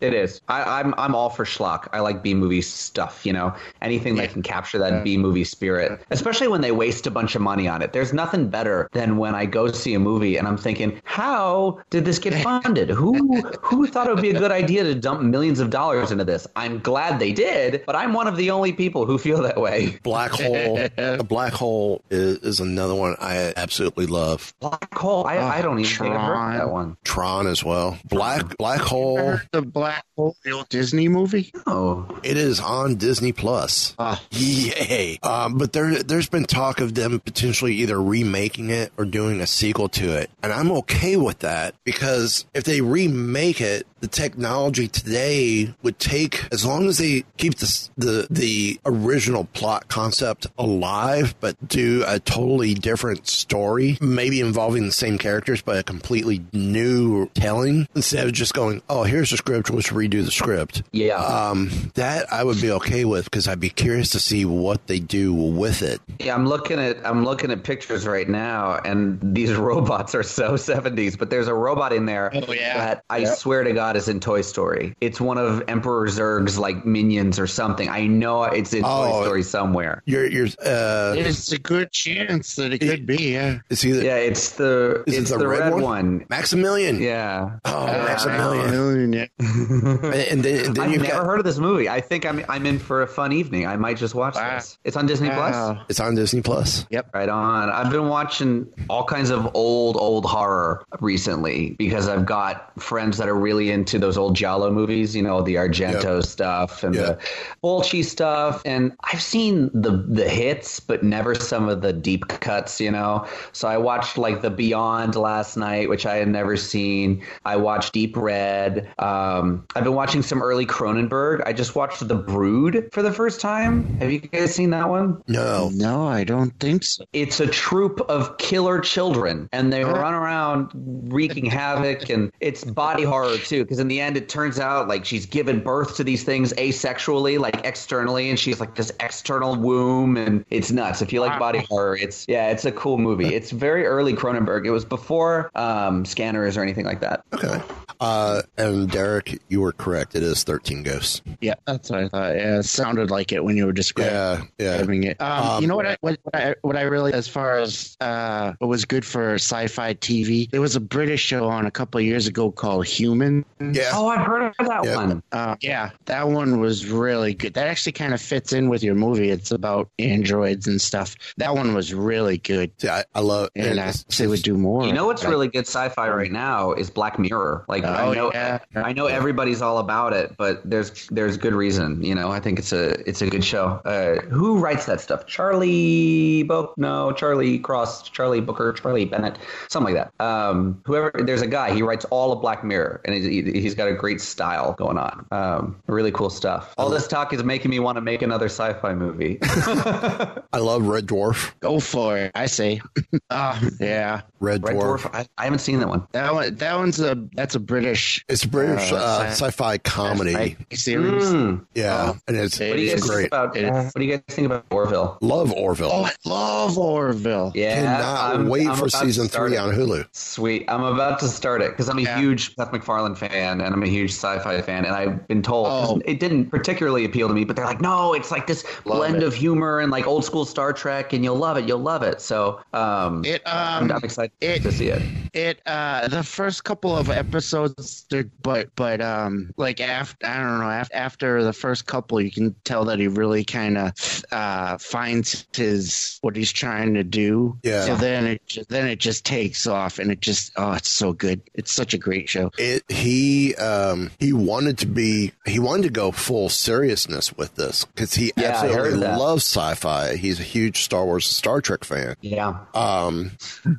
It is. I, I'm I'm all for schlock. I like B-movie stuff, you know? Anything yeah. that can capture that yeah. B-movie spirit. Especially when they waste a bunch of money on it. There's nothing better than when I go see a movie and I'm thinking, how did this get funded? Who who thought it would be a good idea to dump millions of dollars into this? I'm glad they did, but I'm one of the only people who feel that way. Black Hole. Black Hole is, is another one I absolutely love. Black Hole. I, oh, I don't even Tron. think I've heard that one. Tron as well. Black Black Hole. The Black Hole, the old Disney movie. Oh, it is on Disney Plus. Uh, Yay! Um, but there there's been talk of them potentially either remaking it or doing a sequel to it, and I'm okay with that because if they remake it, the technology today would take, as long as they keep the the, the original plot concept alive, but do a totally different story, maybe involving the same characters, but a completely new telling instead of just going, oh, here's the script, let's redo the script. Yeah. Um, that I would be okay with because I'd be curious to see what they do with it. Yeah, I'm looking at I'm looking at pictures right now, and these robots are so seventies, but there's a robot in there oh, yeah. that I yep. swear to God is in Toy Story. It's one of Emperor Zurg's like minions or something. I know it's in oh, Toy Story somewhere. You're, you're, uh, it's a good chance that it, it could be, yeah. It's either, yeah, it's the, it's it the, the red, red one? one. Maximilian. Yeah. Oh, uh, Maximilian. Yeah. and then, and then I've you've never got, heard of this movie. I think I'm I'm in for a fun evening. I might just watch wow. this. It's on Disney wow. Plus? It's on Disney Plus. Yep. Right on. I've been watching all kinds of old, old horror recently because I've got friends that are really into those old Giallo movies, you know, the Argento yep. stuff and yep. the Fulci stuff. And I've seen the, the hits, but never some of the deep cuts, you know. So I watched like The Beyond last night, which I had never seen. I watched Deep Red. Um, I've been watching some early Cronenberg. I just watched The Brood for the first time. Have you guys seen that one? No. No, I don't think so. It's a troop of killer children, and they run around wreaking havoc, and it's body horror, too, because in the end, it turns out, like, she's given birth to these things asexually, like, externally, and she's, like, this external womb, and it's nuts. If you like body horror, it's, yeah, it's a cool movie. It's very early Cronenberg. It was before um, Scanners or anything like that. Okay. Uh, and Derek, you were correct. It is thirteen Ghosts. Yeah, that's what I thought. Yeah, it sounded like it when you were describing yeah, yeah. it. Um, um, you know what I, what, what I what I really, as far as uh, what was good for sci-fi T V, there was a British show on a couple of years ago called Human. Yeah. Oh, I've heard of that yeah. one. Uh, yeah, that one was really good. That actually kind of fits in with your movie. It's about androids and stuff. That one was really good. Yeah, I, I love it. And I say we do more. You know what's like, really good sci-fi right now is Black Mirror. Like, oh, I know, yeah. I know everybody's all about it, but there's there's good reason, you know. I think it's a it's a good show. Uh, who writes that stuff? Charlie Bo? No, Charlie Cross, Charlie Booker, Charlie Bennett, something like that. Um, whoever, there's a guy. He writes all of Black Mirror, and he, he's got a great style going on. Um, really cool stuff. All this talk is making me want to make another sci-fi movie. I love Red Dwarf. Go for it, I say. uh, yeah, Red Dwarf. Red Dwarf I, I haven't seen that one. That one. That one's a that's a British. It's British uh, uh, sci-fi comedy series. Mm. Yeah, oh, and it's, it it's great. About, it what do you guys think about Orville? Love Orville. Oh, I love Orville. Yeah, cannot I'm, wait I'm for season three it. on Hulu. Sweet, I'm about to start it because I'm a yeah. huge Seth MacFarlane fan and I'm a huge sci-fi fan, and I've been told oh. it didn't particularly appeal to me, but they're like, no, it's like this love blend it. of humor and like old school Star Trek, and you'll love it. You'll love it. So um, it, um, I'm, I'm excited it, to see it. It uh, the first couple of episodes. But but um like after I don't know after, after the first couple, you can tell that he really kind of uh, finds his what he's trying to do. Yeah. So then it then it just takes off, and it just oh it's so good. It's such a great show. It he um he wanted to be he wanted to go full seriousness with this because he yeah, absolutely loves sci-fi. He's a huge Star Wars and Star Trek fan. Yeah. Um,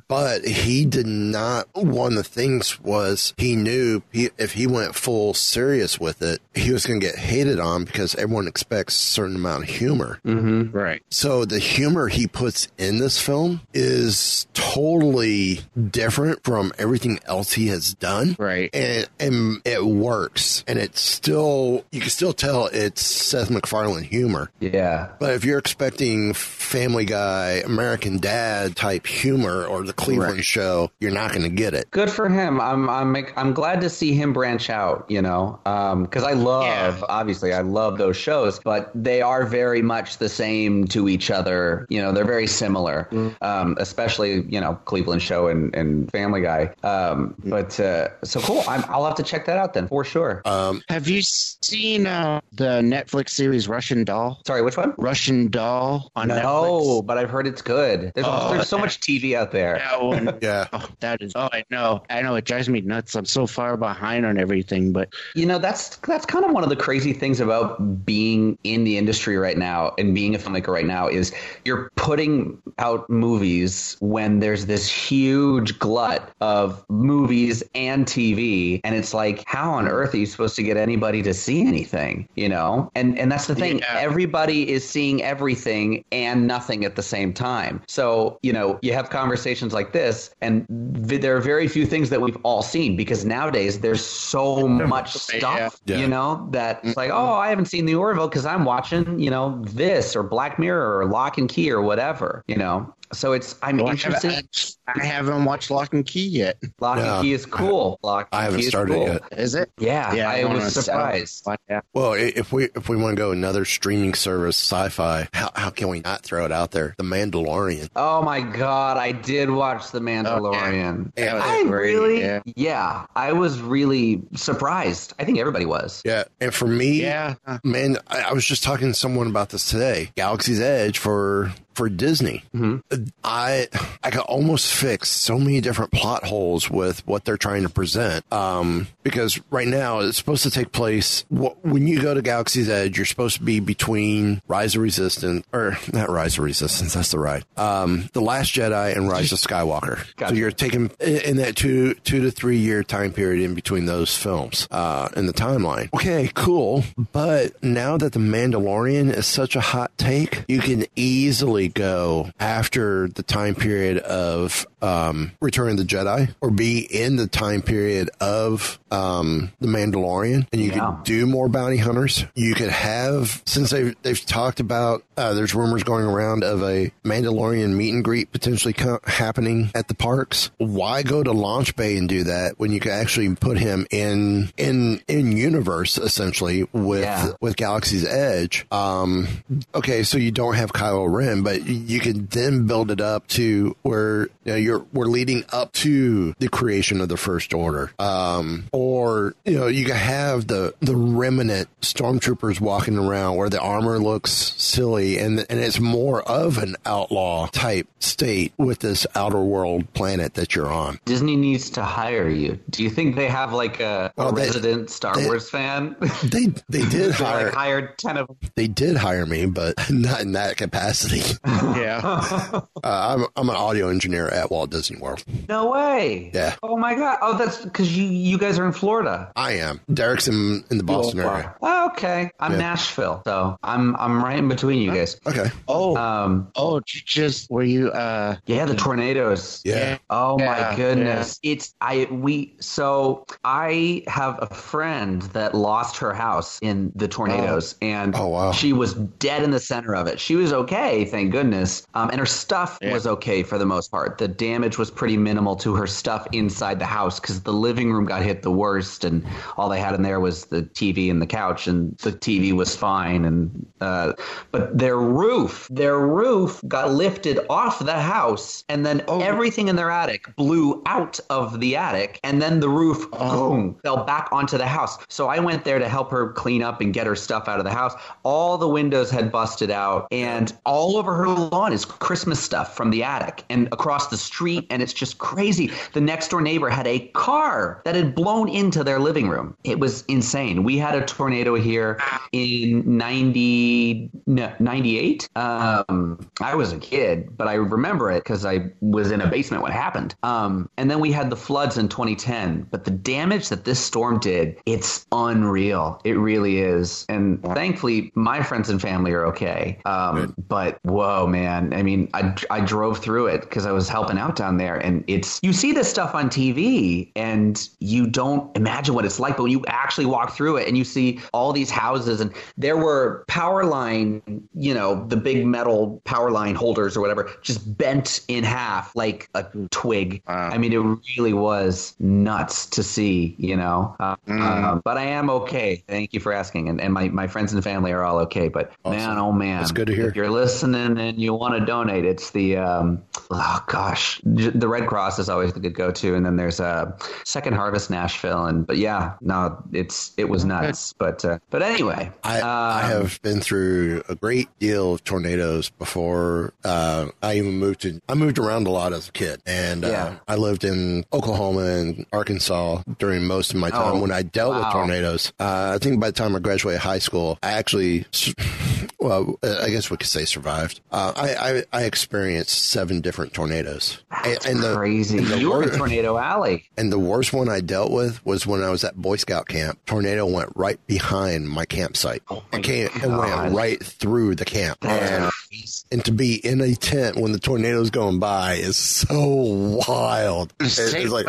but he did not. One of the things was he knew. He, if he went full serious with it, he was going to get hated on because everyone expects a certain amount of humor. Mm-hmm. Right. So the humor he puts in this film is totally different from everything else he has done. Right. And, and time it works, and it's still, you can still tell it's Seth MacFarlane humor. Yeah. But if you're expecting Family Guy, American Dad type humor, or the Cleveland right. show, you're not going to get it. Good for him. I'm I'm I'm glad to see him branch out, you know, because um, I love, yeah. obviously, I love those shows, but they are very much the same to each other. You know, they're very similar, mm. um, especially, you know, Cleveland show and, and Family Guy. Um, mm. But uh, so cool. I'm, I'll have to check that out then for sure. Um, have you seen uh, the Netflix series Russian Doll? Sorry, which one? Russian Doll on no, Netflix. No, but I've heard it's good. There's, oh, there's so that, much T V out there. That one. yeah. Oh, that is. Oh, I know. I know. It drives me nuts. I'm so far behind on everything, but you know, that's that's kind of one of the crazy things about being in the industry right now and being a filmmaker right now is you're putting out movies when there's this huge glut of movies and T V, and it's like, how on earth are you supposed to get anybody to see anything, you know? And and that's the thing. Yeah. Everybody is seeing everything and nothing at the same time. So, you know, you have conversations like this, and there are very few things that we've all seen, because nowadays there's so much stuff, yeah. Yeah. you know, that it's like, oh, I haven't seen The Orville because I'm watching, you know, this or Black Mirror or Lock and Key or whatever, you know. So it's, I'm well, interested. I haven't, I haven't watched Lock and Key yet. Lock yeah. and Key is cool. Lock and I haven't Key started is cool. it yet. Is it? Yeah, yeah I, I was surprised. Yeah. Well, if we if we want to go another streaming service, sci-fi, how how can we not throw it out there? The Mandalorian. Oh my God, I did watch The Mandalorian. Oh, yeah. I great. really, yeah. yeah, I was really surprised. I think everybody was. Yeah, and for me, yeah. man, I, I was just talking to someone about this today. Galaxy's Edge for. For Disney, mm-hmm. I I could almost fix so many different plot holes with what they're trying to present. Um, because right now it's supposed to take place when you go to Galaxy's Edge. You're supposed to be between Rise of Resistance, or not Rise of Resistance. That's the right. Um, the Last Jedi and Rise of Skywalker. Gotcha. So you're taking in that two two to three year time period in between those films uh, in the timeline. Okay, cool. But now that The Mandalorian is such a hot take, you can easily go after the time period of um, Return of the Jedi, or be in the time period of um, The Mandalorian, and you yeah. could do more bounty hunters. You could have, since they've, they've talked about, uh, there's rumors going around of a Mandalorian meet and greet potentially co- happening at the parks. Why go to Launch Bay and do that when you can actually put him in in in universe essentially with yeah. with Galaxy's Edge? Um, okay, so you don't have Kylo Ren, but you can then build it up to where you know, you're we're leading up to the creation of the First Order, um, or you know you can have the the remnant stormtroopers walking around where the armor looks silly, and and it's more of an outlaw type state with this outer world planet that you're on. Disney needs to hire you. Do you think they have like a, well, a they, resident Star they, Wars fan? They they did hire like hired ten of them. They did hire me, but not in that capacity. yeah, uh, I'm I'm an audio engineer at Walt Disney World. No way. Yeah. Oh my God. Oh, that's because you you guys are in Florida. I am. Derek's in, in the Boston oh, area. Oh, okay. I'm yeah. Nashville, so I'm I'm right in between you guys. Okay. Oh. Um. Oh, just were you? Uh. Yeah, the tornadoes. Yeah. Oh yeah, my goodness. Yeah. It's I we so I have a friend that lost her house in the tornadoes, oh. and oh, wow. she was dead in the center of it. She was okay. Thank goodness. Um, and her stuff yeah. was okay for the most part. The damage was pretty minimal to her stuff inside the house because the living room got hit the worst, and all they had in there was the T V and the couch, and the T V was fine. And uh, but their roof, their roof got lifted off the house, and then oh. everything in their attic blew out of the attic, and then the roof oh. boom, fell back onto the house. So I went there to help her clean up and get her stuff out of the house. All the windows had busted out, and all of her lawn is Christmas stuff from the attic and across the street, and it's just crazy. The next door neighbor had a car that had blown into their living room. It was insane. We had a tornado here in ninety, no, ninety-eight. Um, I was a kid, but I remember it because I was in a basement when it happened. Um, and then we had the floods in twenty ten, but the damage that this storm did, it's unreal. It really is. And thankfully, my friends and family are okay. Um, but whoa, man. I mean, I, I drove through it because I was helping out out down there. And it's, you see this stuff on T V and you don't imagine what it's like, but when you actually walk through it and you see all these houses, and there were power line, you know, the big metal power line holders or whatever, just bent in half like a twig. Wow. I mean, it really was nuts to see, you know, uh, mm. uh, but I am okay. Thank you for asking. And, and my, my friends and family are all okay, but awesome. man, oh man, it's good to hear. If you're listening and you want to donate, it's the, um, oh gosh, the Red Cross is always the good go-to. And then there's a uh, Second Harvest Nashville. And, but yeah, no, it's, it was nuts, but, uh, but anyway, I, um, I have been through a great deal of tornadoes before. Uh, I even moved to, I moved around a lot as a kid, and uh, yeah. I lived in Oklahoma and Arkansas during most of my time oh, when I dealt wow. with tornadoes. Uh, I think by the time I graduated high school, I actually, well, I guess we could say survived. Uh, I, I, I experienced seven different tornadoes. That's and, and the, crazy. And the you wor- were in Tornado Alley. And the worst one I dealt with was when I was at Boy Scout camp. Tornado went right behind my campsite. Oh my it came God. and went right through the camp. And, and to be in a tent when the tornado's going by is so wild. It's, it's like,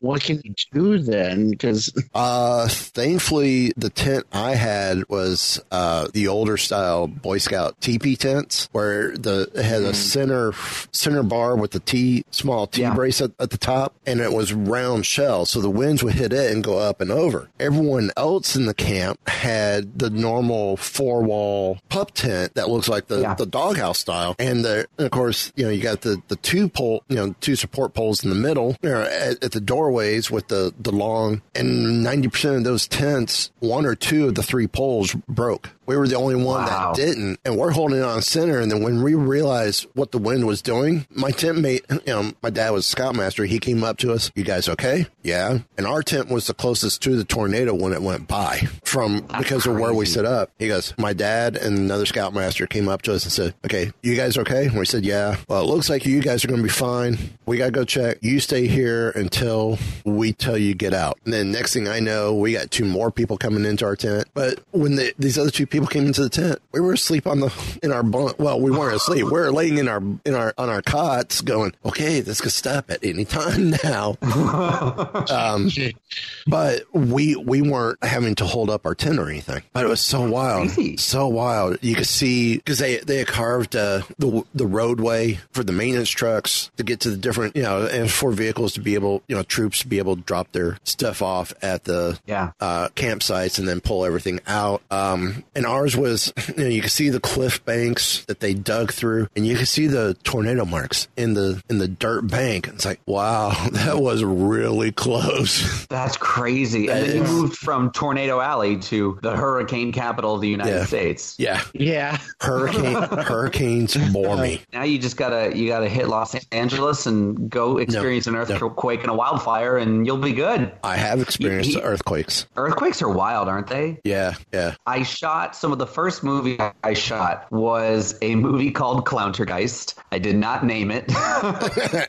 what can you do then? Because uh, thankfully, the tent I had was uh, the older style Boy Scout teepee tents, where the it had mm. a center center bar with the T small T yeah. brace at, at the top, and it was round shell, so the winds would hit it and go up and over. Everyone else in the camp had the normal four wall pup tent that looks like the, yeah. the doghouse style, and, the, and of course, you know, you got the, the two pole, you know, two support poles in the middle, you know, at, at the doorways with the the long, and ninety percent of those tents, one or two of the three poles broke. We were the only one wow. that didn't, and we're holding it on center. And then when we realized what the wind was doing, my tent mate, you know, my dad was a scoutmaster. He came up to us. You guys okay? Yeah. And our tent was the closest to the tornado when it went by from That's because crazy. of where we set up. He goes, my dad and another scoutmaster came up to us and said, okay, you guys okay? And we said, yeah. Well, it looks like you guys are going to be fine. We got to go check. You stay here until we tell you get out. And then next thing I know, we got two more people coming into our tent. But when the, these other two people came into the tent, we were asleep on the in our bunk. Well, we weren't asleep. We were laying in our in our on our cots, going, okay, this could stop at any time now. um, but we we weren't having to hold up our tent or anything. But it was so wild, Easy. so wild. You could see because they they had carved uh, the the roadway for the maintenance trucks to get to the different, you know, and for vehicles to be able, you know, troops to be able to drop their stuff off at the yeah. uh, campsites and then pull everything out. Um, and ours was, you know, you could see the cliff banks that they dug through, and you could see the tornado marks in the in the dirt bank. It's like, wow, that was really close. That's crazy. That and then is. you moved from Tornado Alley to the hurricane capital of the United yeah. States. Yeah, yeah. Hurricane hurricanes bore me. Now you just gotta you gotta hit Los Angeles and go experience no, an earthquake no. and a wildfire, and you'll be good. I have experienced he, he, earthquakes. Earthquakes are wild, aren't they? Yeah, yeah. I shot. Some of the first movie I shot was a movie called Clowntergeist. I did not name it.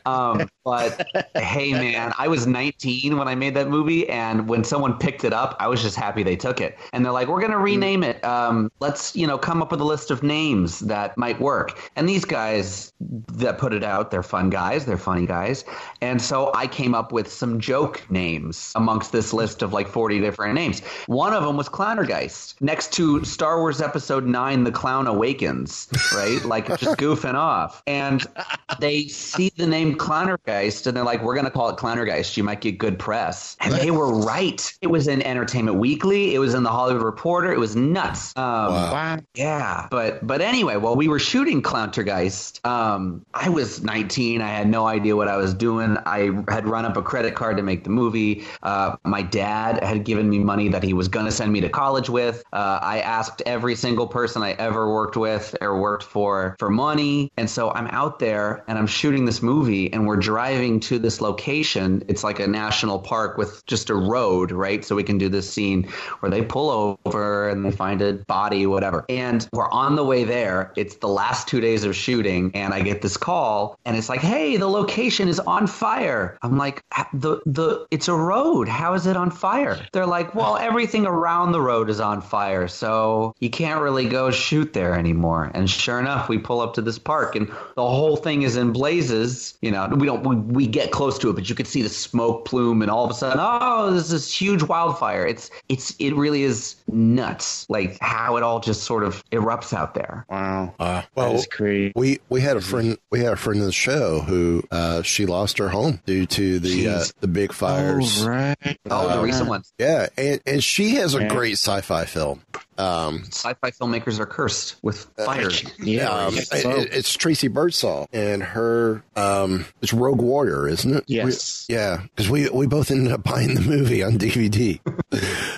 um, but hey, man, I was nineteen when I made that movie. And when someone picked it up, I was just happy they took it. And they're like, we're going to rename it. Um, let's, you know, come up with a list of names that might work. And these guys that put it out, they're fun guys. They're funny guys. And so I came up with some joke names amongst this list of like forty different names. One of them was Clownergeist, next to Star Wars Episode nine, The Clown Awakens, right? Like, just goofing off. And they see the name Clownergeist, and they're like, we're going to call it Clownergeist. You might get good press. And they were right. It was in Entertainment Weekly. It was in The Hollywood Reporter. It was nuts. Um, wow. Yeah. But but anyway, while we were shooting Clownergeist, um, I was nineteen. I had no idea what I was doing. I had run up a credit card to make the movie. Uh, my dad had given me money that he was going to send me to college with. Uh, I asked every single person I ever worked with or worked for for money. And so I'm out there and I'm shooting this movie, and we're driving to this location. It's like a national park with just a road, right? So we can do this scene where they pull over and they find a body, whatever. And we're on the way there. It's the last two days of shooting, and I get this call, and it's like, hey, the location is on fire. I'm like, the the it's a road. How is it on fire? They're like, well, everything around the road is on fire, so you can't really go shoot there anymore. And sure enough, we pull up to this park, and the whole thing is in blazes. You know, we don't we, we get close to it, but you could see the smoke plume, and all of a sudden, oh, this is huge wildfire. It's it's it really is nuts, like how it all just sort of erupts out there. Wow, uh, well, that is crazy. We we had a friend we had a friend in the show who uh, she lost her home due to the uh, the big fires. Oh, right. Oh, the uh, recent ones. Yeah, and and she has a yeah. great sci-fi film. Um, Sci-fi filmmakers are cursed with fire. Yeah, um, it, it, it's Tracy Birdsall and her. Um, it's Rogue Warrior, isn't it? Yes. We, yeah, because we we both ended up buying the movie on D V D.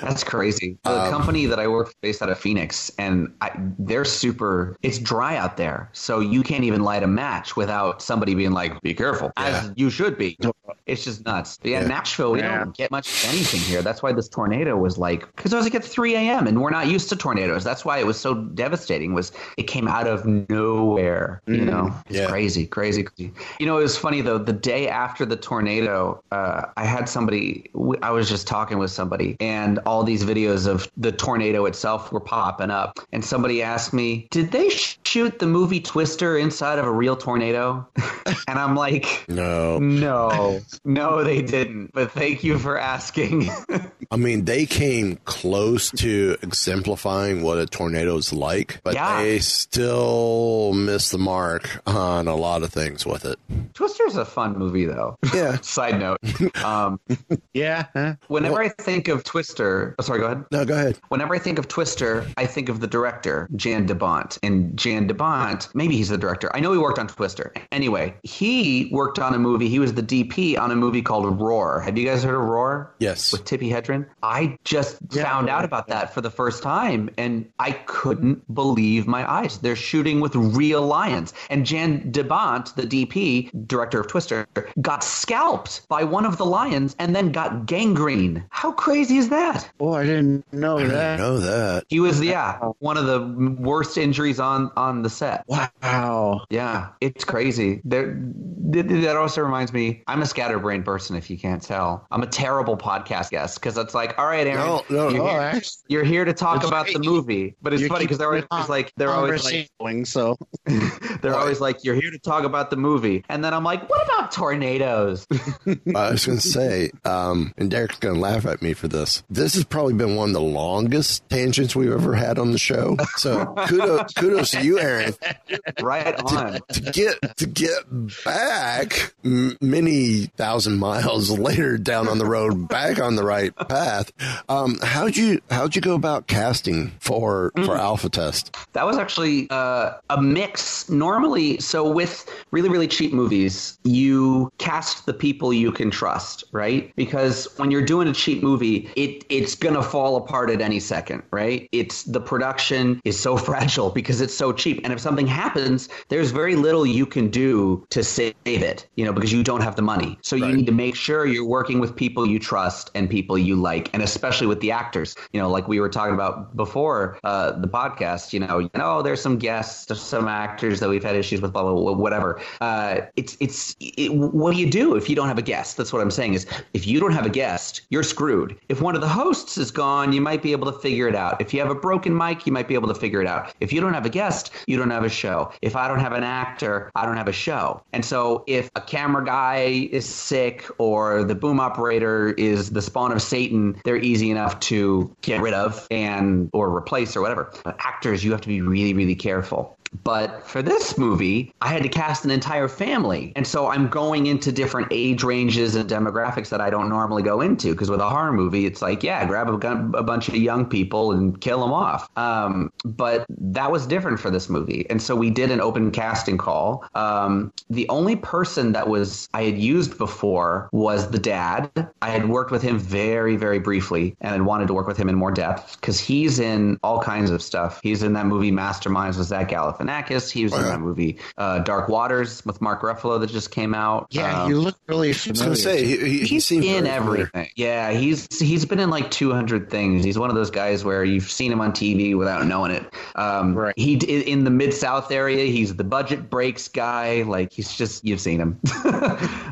That's crazy. The um, company that I work for is based out of Phoenix, and I, they're super. It's dry out there, so you can't even light a match without somebody being like, "Be careful," yeah. as you should be. It's just nuts. But yeah, yeah, Nashville, we yeah. don't get much anything here. That's why this tornado was like, because it was like at three a.m. and we're not used to tornadoes. That's why it was so devastating, was it came out of nowhere, you know. It's yeah. crazy, crazy, crazy. You know, it was funny, though, the day after the tornado, uh, I had somebody, I was just talking with somebody, and all these videos of the tornado itself were popping up. And somebody asked me, did they shoot the movie Twister inside of a real tornado? And I'm like, no, no, no, they didn't. But thank you for asking. I mean, they came close to exemplifying what a tornado is like, but yeah. they still miss the mark on a lot of things with it. Twister's a fun movie, though. Yeah. Side note. Um, yeah. Huh? Whenever well, I think of Twister, oh, sorry, go ahead. No, go ahead. Whenever I think of Twister, I think of the director, Jan de Bont. And Jan de Bont, maybe he's the director. I know he worked on Twister. Anyway, he worked on a movie. He was the D P on a movie called Roar. Have you guys heard of Roar? Yes. With Tippi Hedren? I just yeah, found out about yeah. that for the first time. And I couldn't believe my eyes. They're shooting with real lions. And Jan de Bont, the D P, director of Twister, got scalped by one of the lions and then got gangrene. How crazy is that? Oh, I didn't know I that. I didn't know that. He was, yeah, one of the worst injuries on, on the set. Wow. Yeah, it's crazy. There, that also reminds me, I'm a scatterbrained person, if you can't tell. I'm a terrible podcast guest because it's like, all right, Aaron, no, no, you're, no, here, actually, you're here to talk about the movie, but it's you funny because they're always on, like they're always like going, so they're always like, you're here to talk about the movie, and then I'm like, what about tornadoes? I was gonna say, um and Derek's gonna laugh at me for this this has probably been one of the longest tangents we've ever had on the show, so kudos kudos to you, Aaron. Right on. to, to get to get back m- many thousand miles later down on the road back on the right path. um how'd you how'd you go about casting for for mm. Alpha Test? That was actually uh, a mix. Normally, so with really, really cheap movies, you cast the people you can trust, right? Because when you're doing a cheap movie, it it's going to fall apart at any second, right? It's the production is so fragile because it's so cheap. And if something happens, there's very little you can do to save it, you know, because you don't have the money. So right. you need to make sure you're working with people you trust and people you like, and especially with the actors, you know, like we were talking about before uh, the podcast, you know, you know, there's some guests, some actors that we've had issues with, blah, blah, blah, whatever. Uh, it's, it's, it, what do you do if you don't have a guest? That's what I'm saying is, if you don't have a guest, you're screwed. If one of the hosts is gone, you might be able to figure it out. If you have a broken mic, you might be able to figure it out. If you don't have a guest, you don't have a show. If I don't have an actor, I don't have a show. And so if a camera guy is sick or the boom operator is the spawn of Satan, they're easy enough to get rid of and or replace or whatever. But actors, you have to be really, really careful. But for this movie, I had to cast an entire family. And so I'm going into different age ranges and demographics that I don't normally go into. Because with a horror movie, it's like, yeah, grab a, gun, a bunch of young people and kill them off. Um, but that was different for this movie. And so we did an open casting call. Um, the only person that was I had used before was the dad. I had worked with him very, very briefly and had wanted to work with him in more depth because he's in all kinds of stuff. He's in that movie Masterminds with Zach Galifianakis. Galifianakis. He was oh, yeah. in that movie uh, Dark Waters with Mark Ruffalo that just came out. Yeah, um, you look really familiar. I was going to say, he, he, he's he in everything. Familiar. Yeah, he's he's been in like two hundred things. He's one of those guys where you've seen him on T V without knowing it. Um, right. He in the Mid-South area, he's the budget breaks guy. Like, he's just, you've seen him.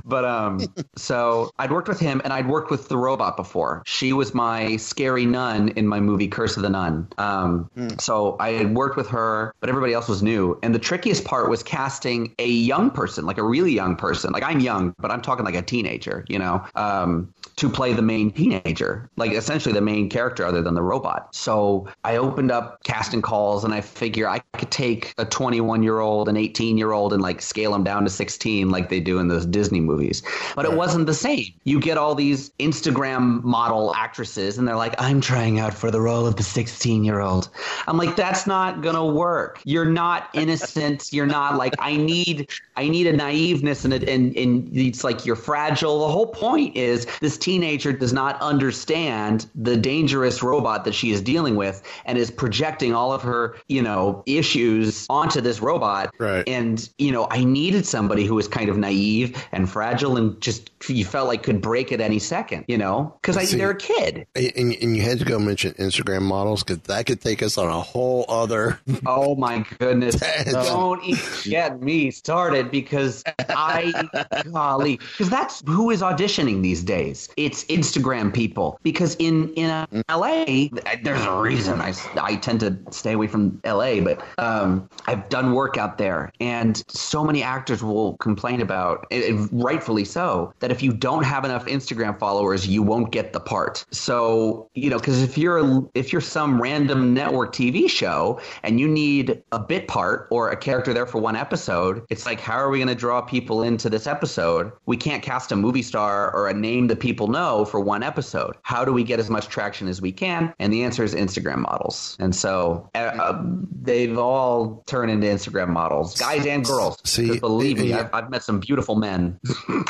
But um, so I'd worked with him, and I'd worked with the robot before. She was my scary nun in my movie Curse of the Nun. Um, mm. So I had worked with her, but everybody else was new. And the trickiest part was casting a young person, like a really young person. Like, I'm young, but I'm talking like a teenager, you know, um, to play the main teenager, like essentially the main character other than the robot. So I opened up casting calls, and I figure I could take a twenty-one-year-old, an eighteen-year-old, and like scale them down to sixteen like they do in those Disney movies. But it wasn't the same. You get all these Instagram model actresses, and they're like, I'm trying out for the role of the sixteen-year-old. I'm like, that's not going to work. You're not innocent. You're not like, I need I need a naiveness, and, and, and it's like you're fragile. The whole point is this teenager does not understand the dangerous robot that she is dealing with and is projecting all of her, you know, issues onto this robot. Right. And, you know, I needed somebody who was kind of naive and fragile and just you felt like could break at any second, you know, because they're a kid. And, and you had to go mention Instagram models because that could take us on a whole other. Oh, my goodness. Don't get me started because I golly, because that's who is auditioning these days. It's Instagram people, because in, in L A, there's a reason I, I tend to stay away from L A, but um, I've done work out there, and so many actors will complain about it, rightfully so, that if you don't have enough Instagram followers, you won't get the part. So, you know, because if you're if you're some random network T V show and you need a bit part or a character there for one episode, it's like, how are we going to draw people into this episode? We can't cast a movie star or a name that people know for one episode. How do we get as much traction as we can? And the answer is Instagram models. And so uh, they've all turned into Instagram models, guys and girls. See, believe me, yeah. I've, I've met some beautiful men.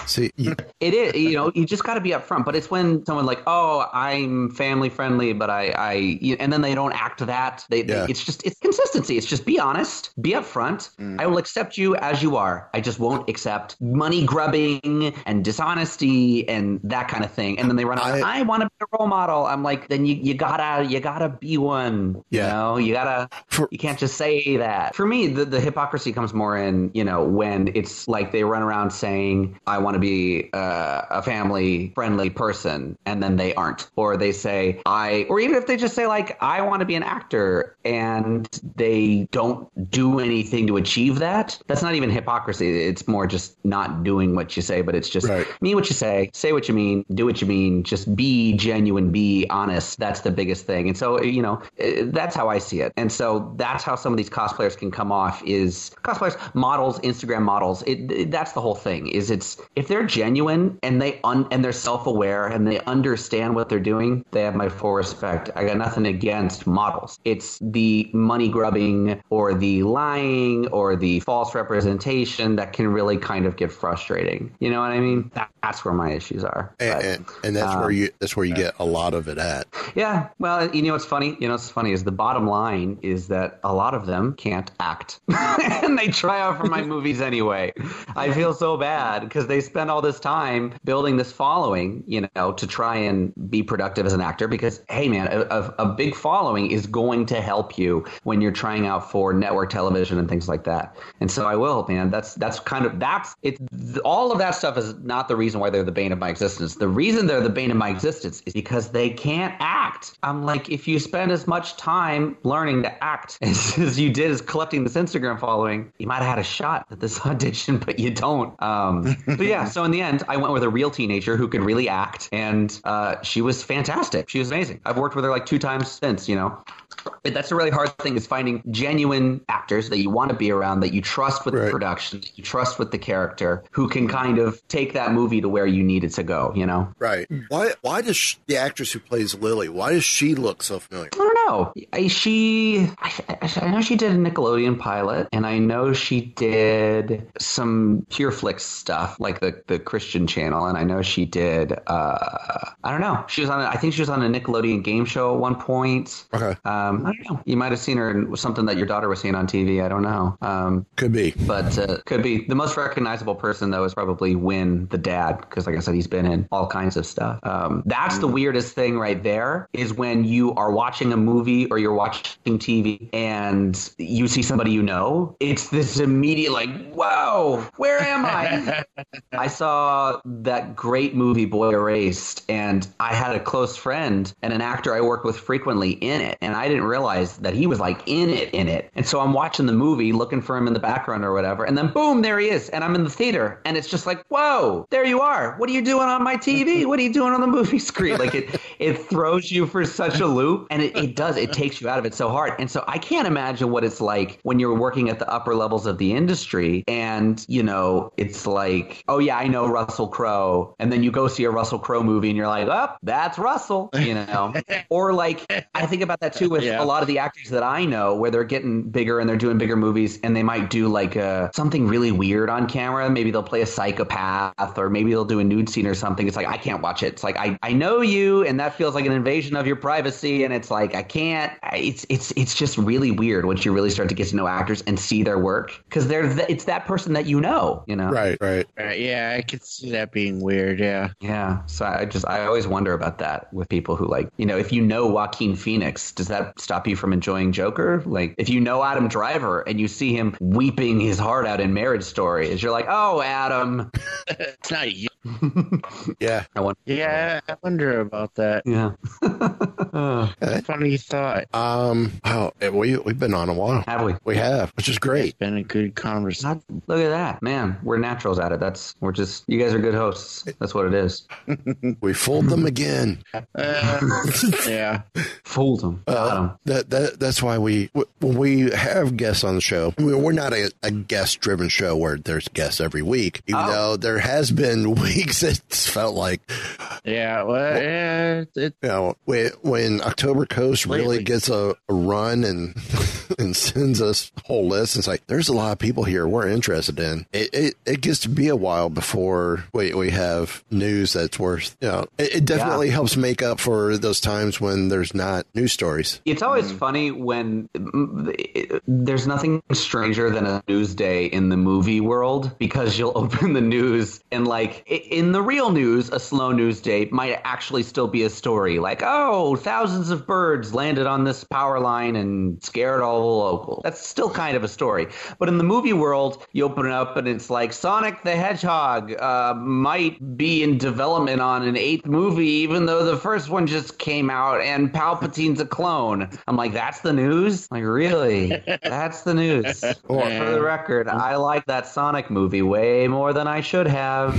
See, yeah. It is, you know, you just got to be upfront. But it's when someone like, oh, I'm family friendly, but I, I and then they don't act that. They, yeah. they, it's just, it's consistency. It's just be honest, be upfront. Mm. I will accept you as you are. I just won't accept money grubbing and dishonesty and that kind of thing. And then they run out. I, I want to be a role model. I'm like, then you, you gotta, you gotta be one. Yeah. You know, you gotta, for, you can't just say that. For me, the, the hypocrisy comes more in, you know, when it's like they run around saying, I want to be uh, a family friendly person, and then they aren't. Or they say, I, or even if they just say like, I want to be an actor, and they don't do anything to achieve that. That's not even hypocrisy. It's more just not doing what you say, but it's just right. mean what you say, say what you mean, do what you mean, just be genuine, be honest. That's the biggest thing. And so, you know, that's how I see it. And so that's how some of these cosplayers can come off is cosplayers, models, Instagram models. It, it, that's the whole thing is it's if they're genuine and they un, and they're self-aware and they understand what they're doing, they have my full respect. I got nothing against models. It's the money grubbing or the lying or the false representation that can really kind of get frustrating. You know what I mean? That, that's where my issues are. And, but, and, and that's um, where you that's where you get a lot of it at. Yeah. Well, you know what's funny? You know what's funny is the bottom line is that a lot of them can't act and they try out for my movies anyway. I feel so bad because they spend all this time building this following, you know, to try and be productive as an actor because, hey, man, a, a big following is going to help you when you're trying out for network television and things like that. And so I will, man. That's that's kind of that's it. All of that stuff is not the reason why they're the bane of my existence. The reason they're the bane of my existence is because they can't act. I'm like, if you spend as much time learning to act as, as you did as collecting this Instagram following, you might have had a shot at this audition, but you don't. Um, but yeah, so in the end, I went with a real teenager who could really act, and uh, she was fantastic. She was amazing. I've worked with her like two times since, you know. But that's a really hard thing is finding genuine actors that you want to be around, that you trust with right. the production, that you trust with the character, who can kind of take that movie to where you need it to go, you know? Right. Why Why does she, the actress who plays Lily, why does she look so familiar? I don't know. know. I, she, I, I know she did a Nickelodeon pilot, and I know she did some PureFlix stuff, like the, the Christian channel, and I know she did, uh, I don't know. She was on, a, I think she was on a Nickelodeon game show at one point. Okay. Um, I don't know. You might have seen her in something that your daughter was seeing on T V. I don't know. Um, could be. But uh, could be. The most recognizable person, though, is probably Wynn, the dad, because like I said, he's been in all kinds of stuff. Um, that's mm. the weirdest thing right there is when you are watching a movie or you're watching T V and you see somebody you know. It's this immediate like, whoa, where am I? I saw that great movie Boy Erased, and I had a close friend and an actor I worked with frequently in it, and I didn't realize that he was like in it, in it. And so I'm watching the movie, looking for him in the background or whatever, and then boom, there he is, and I'm in the theater, and it's just like, whoa, there you are. What are you doing on my T V? What are you doing on the movie screen? Like it, it throws you for such a loop, and it, it does. It takes you out of it so hard. And so I can't imagine what it's like when you're working at the upper levels of the industry, and you know, it's like, oh yeah, I know Russell Crowe, and then you go see a Russell Crowe movie, and you're like, oh, that's Russell, you know. Or like, I think about that too with yeah. a lot of the actors that I know, where they're getting bigger and they're doing bigger movies, and they might do like a, something really weird on camera. Maybe they'll play a psychopath, or maybe they'll do a nude scene or something. It's like, I can't watch it. It's like, I, I know you, and that feels like an invasion of your privacy, and it's like, I can't. It's it's it's just really weird once you really start to get to know actors and see their work, because they're th- it's that person that you know, you know. Right, right, right. Yeah, I could see that being weird. Yeah, yeah. So I just I always wonder about that with people who, like, you know, if you know Joaquin Phoenix, does that stop you from enjoying Joker? Like, if you know Adam Driver and you see him weeping his heart out in Marriage Story, is you're like, oh, Adam, it's not you. yeah, I wonder. Yeah, I wonder about that. Yeah, oh, funny thought. Um, oh, we we've been on a while, have we? We have, which is great. It's been a good conversation. Not, look at that, man. We're naturals at it. That's we're just you guys are good hosts. That's what it is. We fooled them again. Uh, yeah, fooled them. Uh, that that that's why we when we have guests on the show, I mean, we're not a, a guest-driven show where there's guests every week. Even oh. though there has been. Weeks it felt like yeah well, well yeah it, you know, when, when October Coast lately. really gets a, a run and and sends us a whole list, it's like there's a lot of people here we're interested in it it, it gets to be a while before we, we have news that's worth you know it, it definitely yeah. helps make up for those times when there's not news stories. It's always mm. funny when it, there's nothing stranger than a news day in the movie world, because you'll open the news and like in the real news, a slow news day might actually still be a story like, oh, thousands of birds landed on this power line and scared all the locals. That's still kind of a story. But in the movie world, you open it up and it's like Sonic the Hedgehog uh, might be in development on an eighth movie, even though the first one just came out, and Palpatine's a clone. I'm like, that's the news? Like, really? That's the news. Or for the record, I like that Sonic movie way more than I should have.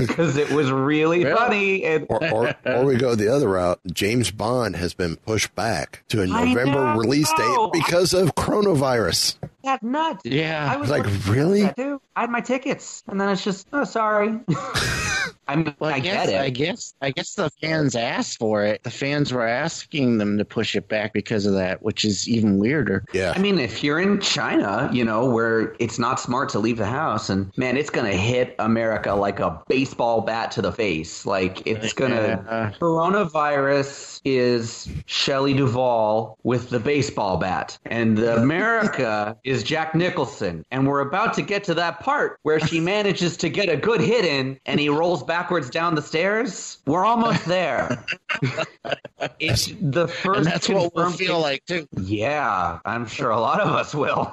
Because it was really, really? funny. And- or, or, or we go the other route. James Bond has been pushed back to a November release date because of coronavirus. That nuts. Yeah. I was like, really? I had my tickets. And then it's just, oh, sorry. I mean, well, I, I guess, get it. I guess, I guess the fans asked for it. The fans were asking them to push it back because of that, which is even weirder. Yeah. I mean, if you're in China, you know, where it's not smart to leave the house, and man, it's going to hit America like a baseball bat to the face. Like, it's going to. Yeah. Coronavirus is Shelley Duvall with the baseball bat, and America is Jack Nicholson, and we're about to get to that part where she manages to get a good hit in and he rolls backwards down the stairs. We're almost there. It's the first and that's what we'll feel case. Like too. Yeah, I'm sure a lot of us will.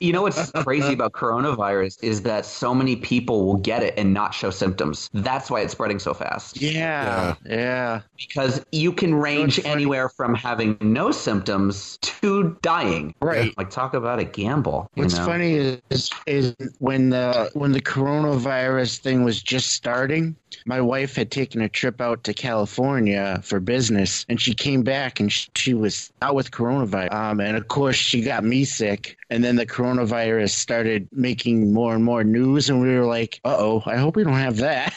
You know what's crazy about coronavirus is that so many people will get it and not show symptoms. That's why it's spreading so fast. Yeah, yeah, yeah. Because you can range anywhere from having no symptoms to dying. Right. Like, talk about a gamble. What's know? funny is is when the when the coronavirus thing was just starting, my wife had taken a trip out to California for business. Paris, and she came back and she was out with coronavirus. Um, and of course, she got me sick. And then the coronavirus started making more and more news, and we were like, uh-oh, I hope we don't have that.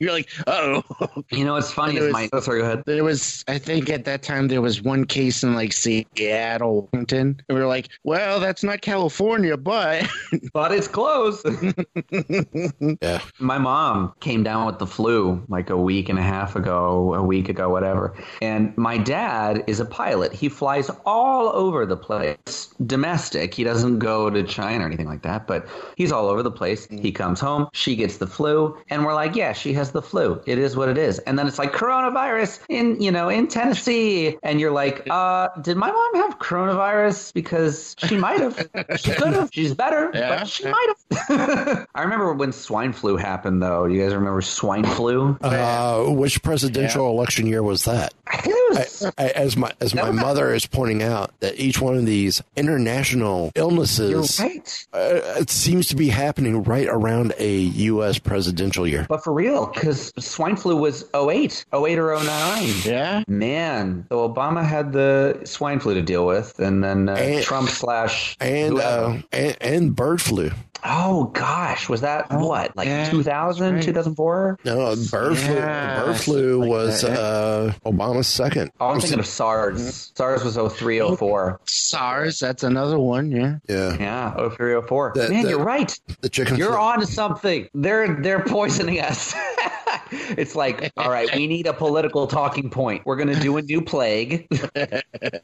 You're like, uh-oh. You know, it's funny. There was, my, oh, sorry, go ahead. There was, I think at that time, there was one case in, like, Seattle, Washington. And we were like, well, that's not California, but... but it's close. Yeah. My mom came down with the flu, like, a week and a half ago, a week ago, whatever. And my dad is a pilot. He flies all over the place, domestic. He doesn't go to China or anything like that, but he's all over the place. He comes home, she gets the flu, and we're like, yeah, she has the flu. It is what it is. And then it's like coronavirus in, you know, in Tennessee. And you're like, uh, did my mom have coronavirus? Because she might have. She could have. She's better, yeah. But she might have. I remember when swine flu happened, though. You guys remember swine flu? Uh, which presidential yeah. election year was that? I think it was. I, I, as my, as my mother is pointing out, that each one of these international illnesses, you're right. Uh, it seems to be happening right around a U S presidential year. But for real, because swine flu was oh eight, oh eight or oh nine. Yeah. Man. So Obama had the swine flu to deal with, and then uh, and, Trump slash and, uh, and and bird flu. Oh, gosh. Was that what? Like yeah, two thousand, right. two thousand four? No, bird yeah. flu, bird flu like was that, yeah. uh, Obama's second. Oh, I'm thinking of SARS. Mm-hmm. SARS was oh three, oh four. SARS, that's another one, yeah. Yeah. Yeah, oh three, oh four. The, Man, the, you're right. The chicken You're flu. On to something. They're, they're poisoning us. It's like, all right, we need a political talking point. We're going to do a new plague.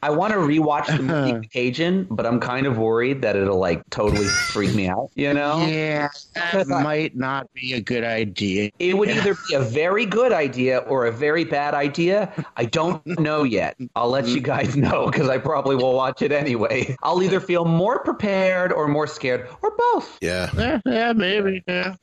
I want to rewatch the movie Cajun, but I'm kind of worried that it'll like totally freak me out, you know? Yeah, that might I, not be a good idea. It would either be a very good idea or a very bad idea. I don't know yet. I'll let you guys know because I probably will watch it anyway. I'll either feel more prepared or more scared or both. Yeah. Yeah, yeah maybe. Yeah.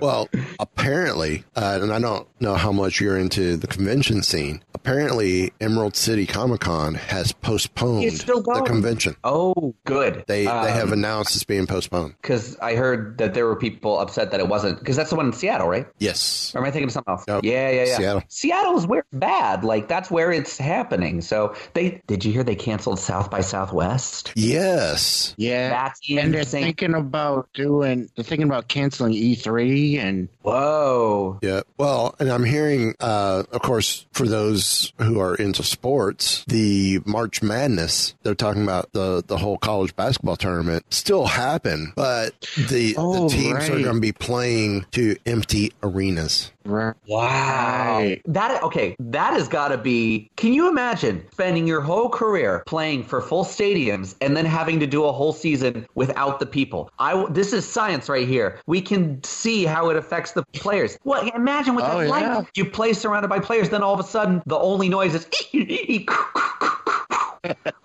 Well, apparently... Uh, and I don't know how much you're into the convention scene. Apparently, Emerald City Comic Con has postponed the convention. Oh, good. They um, they have announced it's being postponed. Because I heard that there were people upset that it wasn't. Because that's the one in Seattle, right? Yes. Or am I thinking of something else? Nope. Yeah, yeah, yeah. Seattle. Seattle's where it's bad. Like, that's where it's happening. So, they did you hear they canceled South by Southwest? Yes. Yeah. That's and they're thinking about doing, they're thinking about canceling E three and. Whoa. Yeah. Well, and I'm hearing, uh, of course, for those who are into sports, the March Madness, they're talking about the, the whole college basketball tournament still happen, but the, oh, the teams right. are going to be playing to empty arenas. Right. Wow. That, okay, that has got to be, can you imagine spending your whole career playing for full stadiums and then having to do a whole season without the people? I, this is science right here. We can see how it affects the players. What, imagine what oh, that's yeah. like. You play surrounded by players, then all of a sudden the only noise is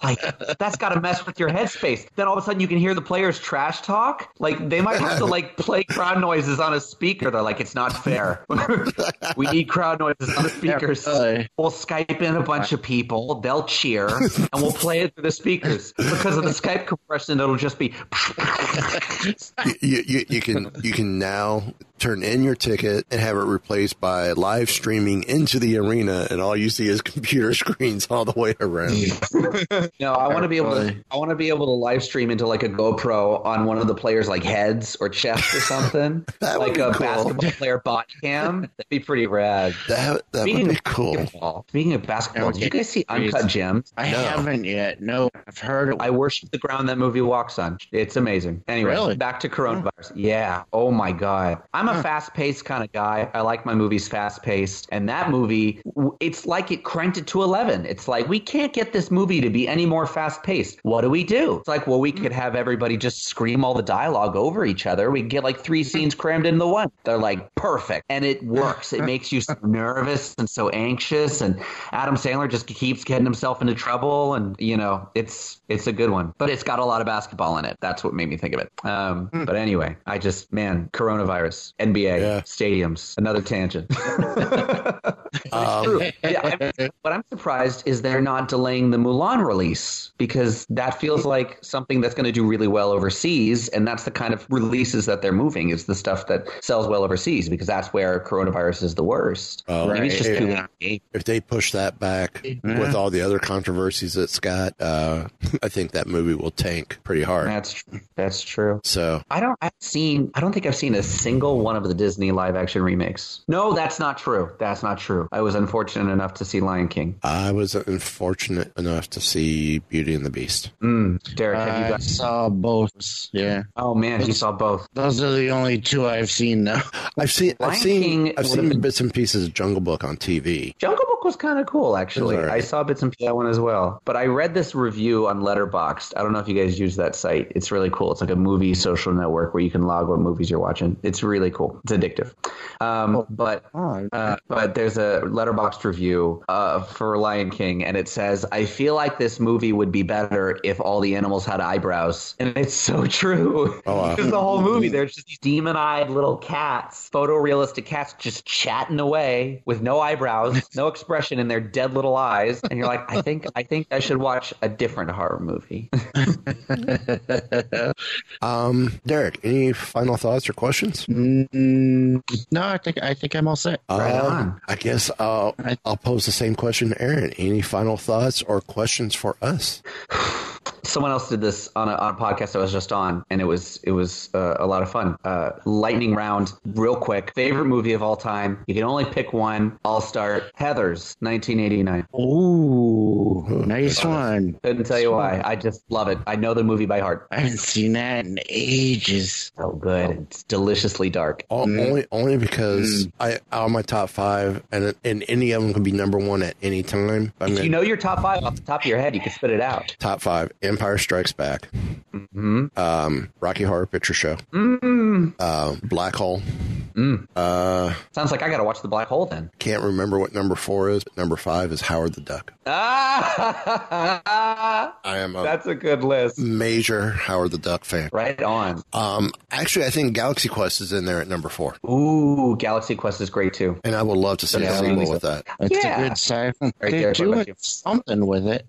like, that's got to mess with your headspace. Then all of a sudden you can hear the players trash talk. Like, they might have to, like, play crowd noises on a speaker. They're like, it's not fair. We need crowd noises on the speakers. Yeah, we'll Skype in a bunch of people. They'll cheer. And we'll play it through the speakers. Because of the Skype compression, it'll just be... you, you, you can you can now... turn in your ticket and have it replaced by live streaming into the arena, and all you see is computer screens all the way around. No, I want to be able to. I want to be able to live stream into like a GoPro on one of the players' like heads or chest or something, that like would be a cool. basketball player bot cam. That'd be pretty rad. That that Speaking would be cool. Speaking of basketball, no, did you guys see Uncut Gems? I no. haven't yet. No, I've heard. I worship the ground that movie walks on. It's amazing. Anyway, really? Back to coronavirus. Yeah. Oh my god. I'm a fast-paced kind of guy. I like my movies fast-paced. And that movie, it's like it cranked it to eleven. It's like, we can't get this movie to be any more fast-paced. What do we do? It's like, well, we could have everybody just scream all the dialogue over each other. We could get like three scenes crammed into one. They're like, perfect. And it works. It makes you so nervous and so anxious. And Adam Sandler just keeps getting himself into trouble. And, you know, it's it's a good one. But it's got a lot of basketball in it. That's what made me think of it. Um, but anyway, I just, man, coronavirus. N B A yeah. stadiums. Another tangent. um, yeah, I mean, what I'm surprised is they're not delaying the Mulan release, because that feels like something that's going to do really well overseas, and that's the kind of releases that they're moving, is the stuff that sells well overseas, because that's where coronavirus is the worst. Oh, maybe right. it's just yeah. too late. Game. If they push that back yeah. with all the other controversies it's got, uh, I think that movie will tank pretty hard. That's true. That's true. So I don't. I've seen. I don't think I've seen a single one of the Disney live action remakes. No, that's not true. That's not true. I was unfortunate enough to see Lion King. I was unfortunate enough to see Beauty and the Beast. Mm. Derek, have I you got- saw both. Yeah. Oh man, those, you saw both. Those are the only two I've seen now. I've seen. Lion I've seen. King I've seen been- bits and pieces of Jungle Book on T V. Jungle Book was kind of cool, actually. Right. I saw bits and pieces of that one as well. But I read this review on Letterboxd. I don't know if you guys use that site. It's really cool. It's like a movie social network where you can log what movies you're watching. It's really cool. It's addictive. Um, oh. But uh, but there's a Letterboxd review uh, for Lion King, and it says, "I feel like this movie would be better if all the animals had eyebrows." And it's so true. Oh, wow. Because the whole movie, there's just these demon-eyed little cats, photorealistic cats, just chatting away with no eyebrows, no expression in their dead little eyes, and you're like, I think I think I should watch a different horror movie. um, Derek, any final thoughts or questions? Mm, no, I think I think I'm all set. Um, right on. I guess I'll I'll pose the same question to Aaron. Any final thoughts or questions for us? Someone else did this on a, on a podcast I was just on, and it was it was uh, a lot of fun. Uh, lightning round, real quick. Favorite movie of all time. You can only pick one. I'll start. Heathers, nineteen eighty-nine. Ooh, nice one. Couldn't tell you why. I just love it. I know the movie by heart. I haven't seen that in ages. So good. It's deliciously dark. All, mm. Only only because mm. I out of my top five, and and any of them can be number one at any time. If gonna, you know your top five off the top of your head, you can spit it out. Top five. Empire Strikes Back, mm-hmm. um, Rocky Horror Picture Show, mm. uh, Black Hole. Mm. Uh, Sounds like I got to watch The Black Hole then. Can't remember what number four is, but number five is Howard the Duck. Ah, I am a that's a good list. Major Howard the Duck fan. Right on. Um, actually, I think Galaxy Quest is in there at number four. Ooh, Galaxy Quest is great too. And I would love to see yeah, a sequel with that. It's yeah. a good sci-fi. Right They're there, doing something with it.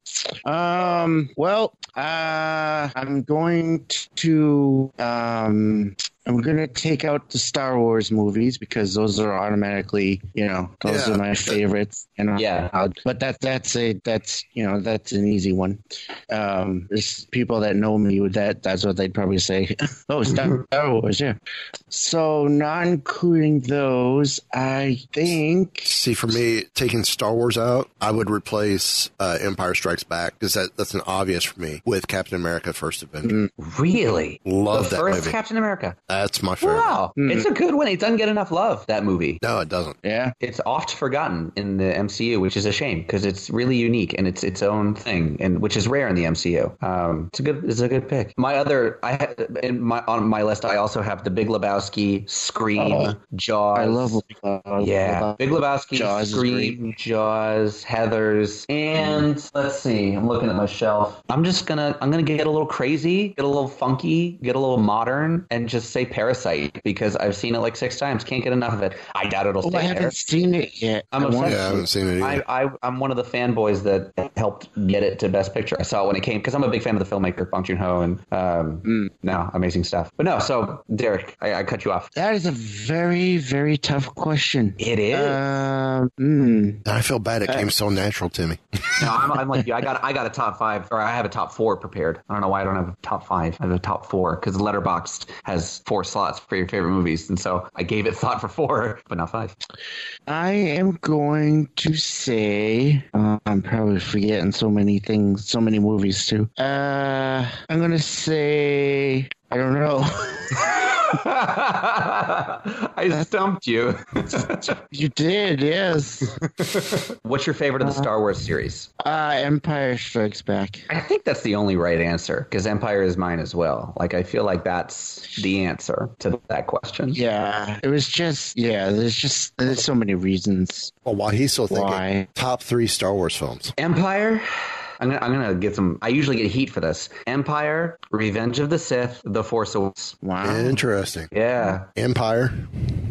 Um, well, uh, I'm going to. Um, I'm going to take out the Star Wars movies because those are automatically, you know, those yeah. are my favorites. And yeah. I'll, but that that's a that's, you know, that's an easy one. Um, there's people that know me with that. That's what they'd probably say. oh, Star, Star Wars. Yeah. So not including those, I think. See, for me, taking Star Wars out, I would replace uh, Empire Strikes Back because that, that's an obvious for me with Captain America First Avenger. Really? Love the that first movie. Captain America. That's my favorite. Wow. Mm-hmm. It's a good one. It doesn't get enough love, that movie. No, it doesn't. Yeah. It's oft forgotten in the M C U, which is a shame because it's really unique and it's its own thing, and which is rare in the M C U. Um, it's a good it's a good pick. My other I had, in my on my list I also have The Big Lebowski, Scream, oh, Jaws. I love Lebowski. Yeah. Big Lebowski, Jaws Scream, Jaws, Heathers, and let's see. I'm looking at my shelf. I'm just going to I'm going to get a little crazy, get a little funky, get a little modern, and just say Parasite because I've seen it like six times. Can't get enough of it. I doubt it'll stay there. Oh, I haven't there. seen it yet. I'm obsessed. Yeah, I haven't seen it either. I, I, I'm one of the fanboys that helped get it to Best Picture. I saw it when it came because I'm a big fan of the filmmaker Bong Joon-ho and um, mm. no, amazing stuff. But no, so Derek, I, I cut you off. That is a very, very tough question. It is. Uh, mm. I feel bad. It uh, came so natural to me. no, I'm, I'm like you. I got, I got a top five, or I have a top four prepared. I don't know why I don't have a top five. I have a top four because Letterboxd has four slots for your favorite movies, and so I gave it thought for four, but not five. I am going to say uh, I'm probably forgetting so many things, so many movies too. Uh, I'm going to say I don't know. I stumped you. You did, yes. What's your favorite of the Star Wars series? Uh, Empire Strikes Back. I think that's the only right answer because Empire is mine as well. Like, I feel like that's the answer to that question. Yeah, it was just, yeah, there's just, there's so many reasons. Well, while he's still thinking, why? Top three Star Wars films. Empire. I'm gonna, I'm gonna get some. I usually get heat for this. Empire, Revenge of the Sith, The Force Awakens. Wow, interesting. Yeah, Empire,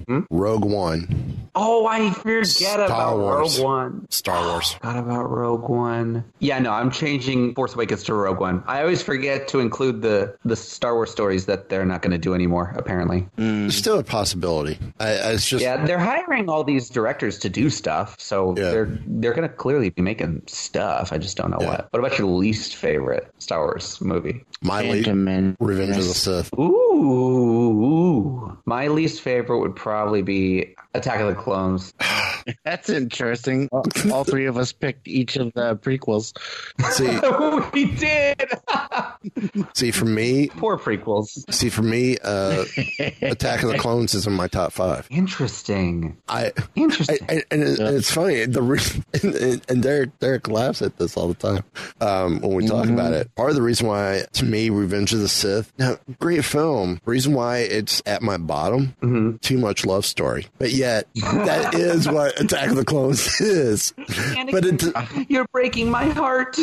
hmm? Rogue One. Oh, I forget Star about Wars. Rogue One. Star Wars. Forgot about Rogue One. Yeah, no, I'm changing Force Awakens to Rogue One. I always forget to include the the Star Wars stories that they're not going to do anymore. Apparently, mm. It's still a possibility. I, I, it's just yeah, they're hiring all these directors to do stuff, so yeah. they're they're going to clearly be making stuff. I just don't know yeah. what. What about your least favorite Star Wars movie? My least, Revenge of the Sith. Ooh, my least favorite would probably be Attack of the Clones. That's interesting. All, all three of us picked each of the prequels. See, we did. See, for me, poor prequels. See, for me, uh, Attack of the Clones is in my top five. Interesting. I interesting, I, I, and, it, yeah. and it's funny. The re- and, and Derek Derek laughs at this all the time um, when we talk mm-hmm. about it. Part of the reason why, to me, Revenge of the Sith, now great film. Reason why it's at my bottom, mm-hmm. too much love story, but yet that is what Attack of the Clones is. Anakin, but it, you're breaking my heart.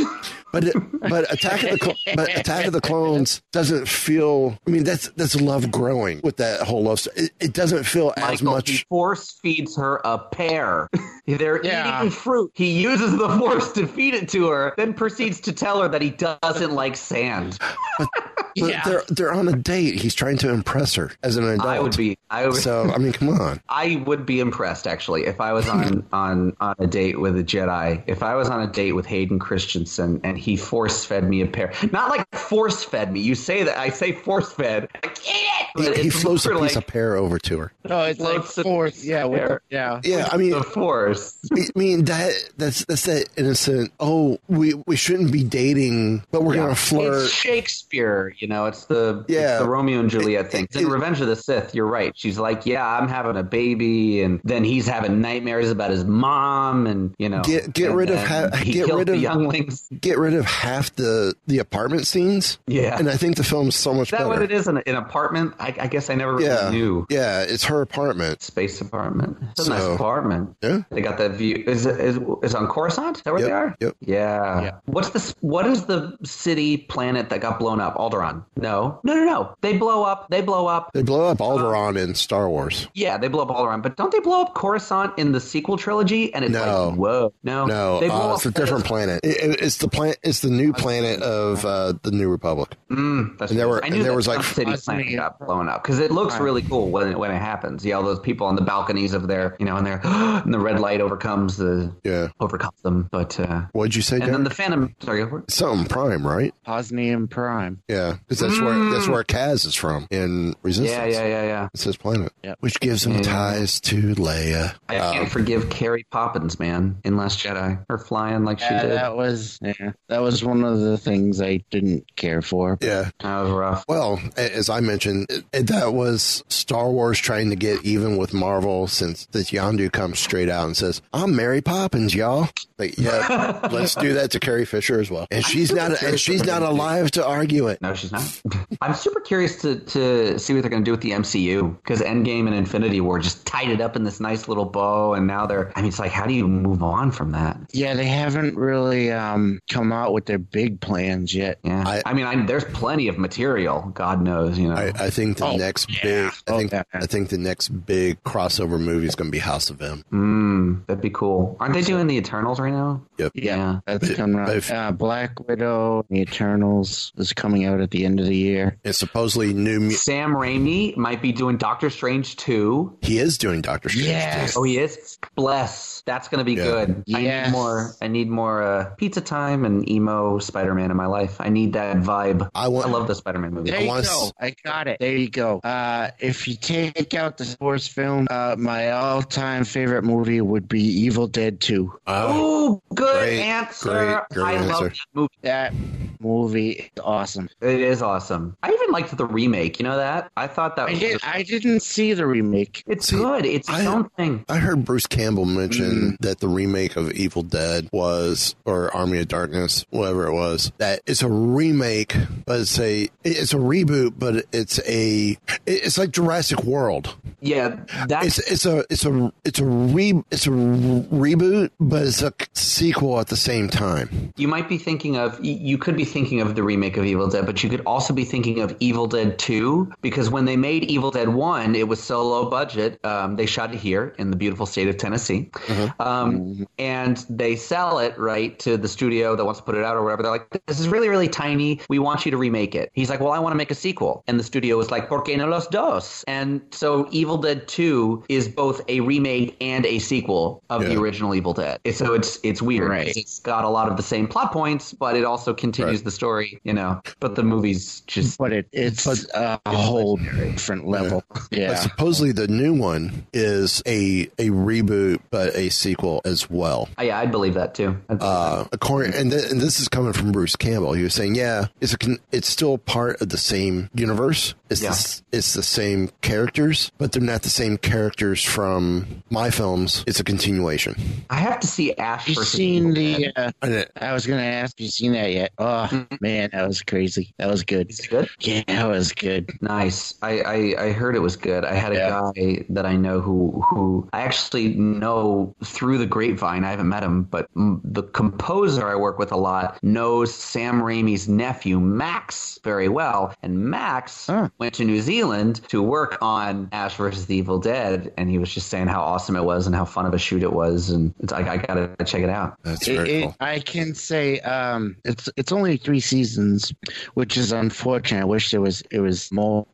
But it, but Attack of the Cl- but Attack of the Clones doesn't feel. I mean, that's that's love growing with that whole love story. It, it doesn't feel Michael, as much. He force feeds her a pear. They're yeah. eating fruit. He uses the force to feed it to her, then proceeds to tell her that he doesn't like sand. But, but yeah. they're they're on a date. He's trying to impress her as an adult. I would be. I would, so I mean, come on. I would be impressed actually if I was on on on a date with a Jedi. If I was on a date with Hayden Christensen and he force fed me a pear. Not like force fed me. You say that. I say force fed. I can't. But he, he floats a piece like, of pear over to her. No, it's like force. Yeah, the, yeah, yeah. I mean, the force. I mean that that's that's that innocent. Oh, we we shouldn't be dating, but we're yeah. gonna flirt. It's Shakespeare, you know. It's the yeah. it's the Romeo and Juliet it, thing. It's it, in Revenge of the Sith, you're right. She's like, yeah, I'm having a baby, and then he's having nightmares about his mom, and you know, get get and, rid of ha- he get rid of the younglings. Get rid. of half the the apartment scenes, yeah, and I think the film's so much better. Is that better. What it is? An, an apartment? I, I guess I never yeah. really knew. Yeah, it's her apartment, space apartment. It's a so, nice apartment. Yeah, they got that view. Is it is, is on Coruscant? Is that where yep, they are? Yep. Yeah. yeah. What's this? What is the city planet that got blown up? Alderaan? No, no, no, no. They blow up. They blow up. They blow up Alderaan uh, in Star Wars. Yeah, they blow up Alderaan, but don't they blow up Coruscant in the sequel trilogy? And it's no. like, whoa, no, no, they blow uh, up it's a different this. planet. It, it, it's the planet. It's the new planet of uh, the New Republic. Mm, that's and there were, I knew and there that was like city planet got blown up because it looks really cool when it, when it happens. Yeah, all those people on the balconies of their, you know, and their and the red light overcomes the yeah overcomes them. But uh, what'd you say? And Derek? Then the Phantom. Sorry, go for it. Something Prime, right? Osnium Prime. Yeah, because that's mm. where that's where Kaz is from in Resistance. Yeah, yeah, yeah, yeah. It's his planet, yep. which gives him yeah. ties to Leia. I um, can't forgive Carrie Poppins, man, in Last Jedi, her flying like yeah, she did. That was. Yeah. That was one of the things I didn't care for. Yeah. That was rough. Well, as I mentioned, it, it, that was Star Wars trying to get even with Marvel since this Yondu comes straight out and says, I'm Mary Poppins, y'all. Like, yeah, let's do that to Carrie Fisher as well. And she's not and she's not alive to argue it. No, she's not. I'm super curious to, to see what they're going to do with the M C U because Endgame and Infinity War just tied it up in this nice little bow. And now they're, I mean, it's like, how do you move on from that? Yeah, they haven't really um, come out with their big plans yet. Yeah, I, I mean, I'm, there's plenty of material. God knows, you know. I, I think the oh, next yeah. big, I oh, think yeah. I think the next big crossover movie is going to be House of M. Mm, that'd be cool. Aren't they doing the Eternals right now? Yep. Yeah, yeah. That's coming out. Uh, Black Widow, the Eternals is coming out at the end of the year. It's supposedly new. Mu- Sam Raimi might be doing Doctor Strange two. He is doing Doctor Strange. Yes. two. Oh, he is. Bless. That's going to be yeah. good. Yes. I need more. I need more uh, pizza time and emo Spider-Man in my life. I need that vibe. I, want, I love the Spider-Man movie. There I you go. S- I got it. There you go. Uh, if you take out the sports film, uh, my all-time favorite movie would be Evil Dead two. Oh, Ooh, good great, answer. Great, great I answer. love that movie. That movie is awesome. It is awesome. I even liked the remake. You know that? I thought that I was... Did, just... I didn't see the remake. It's see, good. It's I, something. I heard Bruce Campbell mention mm-hmm. that the remake of Evil Dead was, or Army of Darkness, whatever it was, that it's a remake, but it's a, it's a reboot, but it's a... It's like Jurassic World. Yeah. That's... It's, it's a it's a, it's a, re, it's a re, reboot, but it's a sequel at the same time. You might be thinking of... You could be thinking of the remake of Evil Dead, but you could also be thinking of Evil Dead two, because when they made Evil Dead one, it was so low budget. Um, they shot it here in the beautiful state of Tennessee. Mm-hmm. Um, and they sell it, right, to the studio that wants to put it out or whatever. They're like, this is really, really tiny. We want you to remake it. He's like, well, I want to make a sequel. And the studio was like, ¿Por qué no los dos? And so Evil Dead two is both a remake and a sequel of yeah. the original Evil Dead. So it's it's weird. Right. It's got a lot of the same plot points, but it also continues right. the story, you know. But the movie's just... But it, it's but, a whole different level. Yeah. yeah. But supposedly the new one is a a reboot, but a sequel as well. Oh, yeah, I believe that too. Uh, according, and, th- and this is coming from Bruce Campbell. He was saying, yeah, it's a con- it's still part of the same universe. It's, yeah. the, it's the same characters, but they're not the same characters from my films. It's a continuation. I have to see Ash versus the Evil Dead. Uh, I was going to ask, you seen that yet? Oh, man, that was crazy. That was good. It's good? Yeah, that was good. Nice. I, I, I heard it was good. I had a yeah. guy that I know who, who I actually know through the grapevine. I haven't met him, but the composer I work with a lot knows Sam Raimi's nephew, Max, very well. And Max... Huh. went to New Zealand to work on Ash versus the Evil Dead, and he was just saying how awesome it was and how fun of a shoot it was, and it's like, I gotta check it out. That's very it, cool. It, I can say um, it's it's only three seasons, which is unfortunate. I wish there was it was more.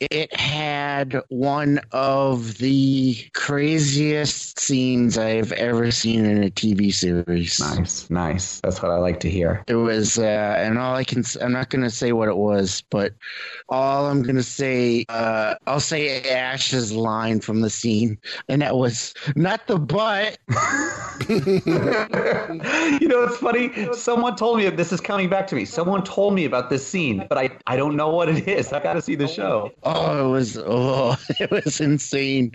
It had one of the craziest scenes I've ever seen in a T V series. Nice, nice. That's what I like to hear. It was, uh, and all I can, I'm not gonna say what it was, but all I'm going to say, uh, I'll say Ash's line from the scene, and that was, not the butt. You know, it's funny. Someone told me, this is coming back to me, someone told me about this scene, but I, I don't know what it is. I got to see the show. Oh, it was oh, it was insane.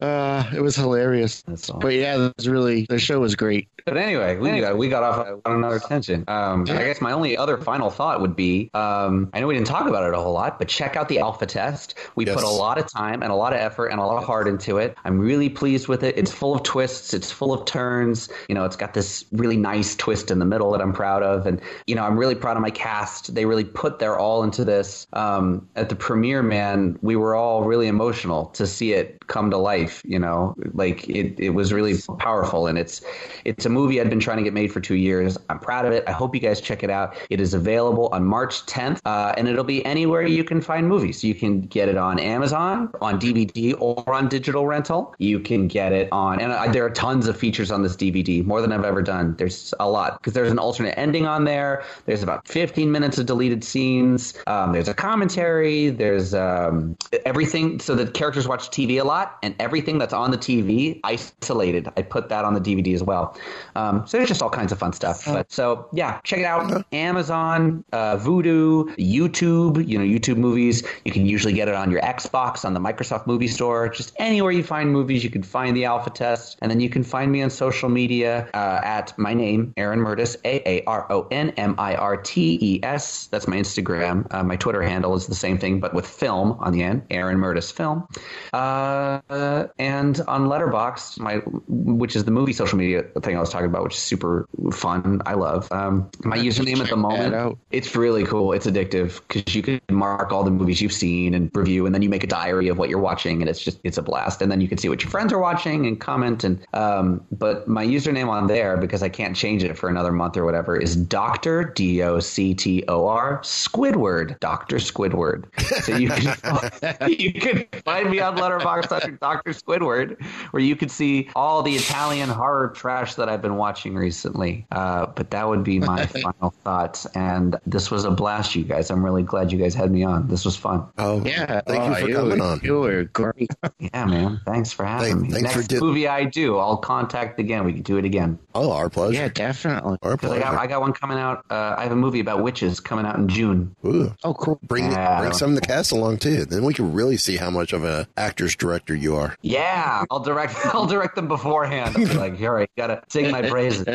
Uh, it was hilarious. That's awesome. But yeah, it was really, the show was great. But anyway, we got, we got off on another tangent. Um, I guess my only other final thought would be, um, I know we didn't talk about it a whole lot, but check out the Alpha Test. We yes. put a lot of time and a lot of effort and a lot of heart into it. I'm really pleased with it. It's full of twists. It's full of turns. You know, it's got this really nice twist in the middle that I'm proud of. And, you know, I'm really proud of my cast. They really put their all into this. Um, at the premiere, man, we were all really emotional to see it come to life. You know, like it, it was really powerful. And it's, it's a movie I'd been trying to get made for two years. I'm proud of it. I hope you guys check it out. It is available on March tenth, uh, and it'll be anywhere you can find movies. You can get it on Amazon, on D V D, or on digital rental. You can get it on, and I, there are tons of features on this D V D, more than I've ever done. There's a lot, because there's an alternate ending on there. There's about fifteen minutes of deleted scenes. Um, there's a commentary. There's um, everything. So the characters watch T V a lot, and everything that's on the T V isolated. I put that on the D V D as well. Um, so there's just all kinds of fun stuff. But so yeah, check it out. Amazon, uh, Vudu, YouTube, you know, YouTube movies. You can usually get it on your Xbox, on the Microsoft movie store, just anywhere you find movies. You can find the Alpha Test, and then you can find me on social media, uh, at my name, Aaron Murtis, A A R O N M I R T E S. That's my Instagram. Uh, my Twitter handle is the same thing, but with film on the end, Aaron Murtis Film. Uh, uh, and on Letterboxd, my, which is the movie social media thing I was talking about, which is super fun. I love um, my username at the moment. It's really cool. It's addictive, because you can mark all the movies you've seen and review, and then you make a diary of what you're watching, and it's just, it's a blast. And then you can see what your friends are watching and comment. And um, but my username on there, because I can't change it for another month or whatever, is Doctor D O C T O R Squidward. Doctor Squidward. So you can you can find me on Letterboxd. such as Doctor Squidward, where you could see all the Italian horror trash that I've been watching recently. Uh, but that would be my final thoughts. And this was a blast, you guys. I'm really glad you guys had me on. This was fun. Oh, yeah. Thank oh, you for you coming were, on. You were great. Yeah, man. Thanks for having thanks, me. Thanks Next for did- movie I do, I'll contact again. We can do it again. Oh, our pleasure. Yeah, definitely. Our pleasure. I got, I got one coming out. Uh, I have a movie about witches coming out in June. Ooh. Oh, cool. Bring, uh, bring some of the cast along, too. Then we can really see how much of an actor's director you are. Yeah. I'll direct I'll direct them beforehand. I'll be like, all right, got to sing my praises.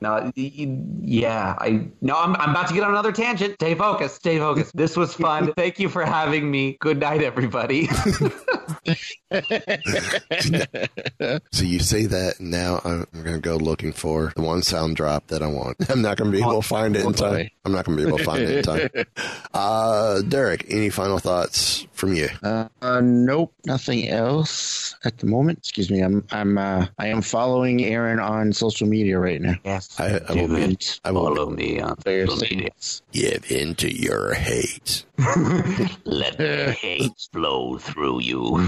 No, yeah. I No, I'm, I'm about to get on another tangent. Stay focused. Stay focused. This was fun. Thank you for having me. Good night, everybody. So you say that, and now I'm going to go looking for the one sound drop that I want. I'm not going to be able to find it in time. I'm not going to be able to find it in time. Uh, Derek, any final thoughts from you? Uh, uh, nope, nothing else at the moment. Excuse me. I'm I'm uh, I am following Aaron on social media right now. Yes, I, I will be. I will follow me on social media. Give into your hate. Let the hate flow through you.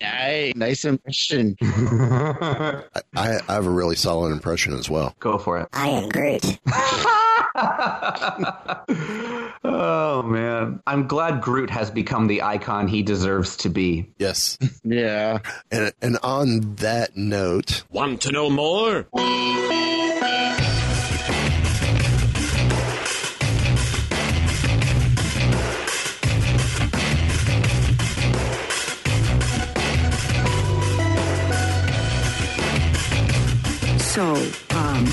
Nice, nice impression. I, I have a really solid impression as well. Go for it. I am great. Oh, man. I'm glad Groot has become the icon he deserves to be. Yes. Yeah. And, and on that note... Want to know more? So, um,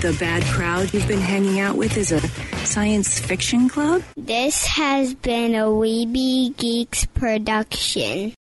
the bad crowd you've been hanging out with is a science fiction club? This has been a Weeby Geeks production.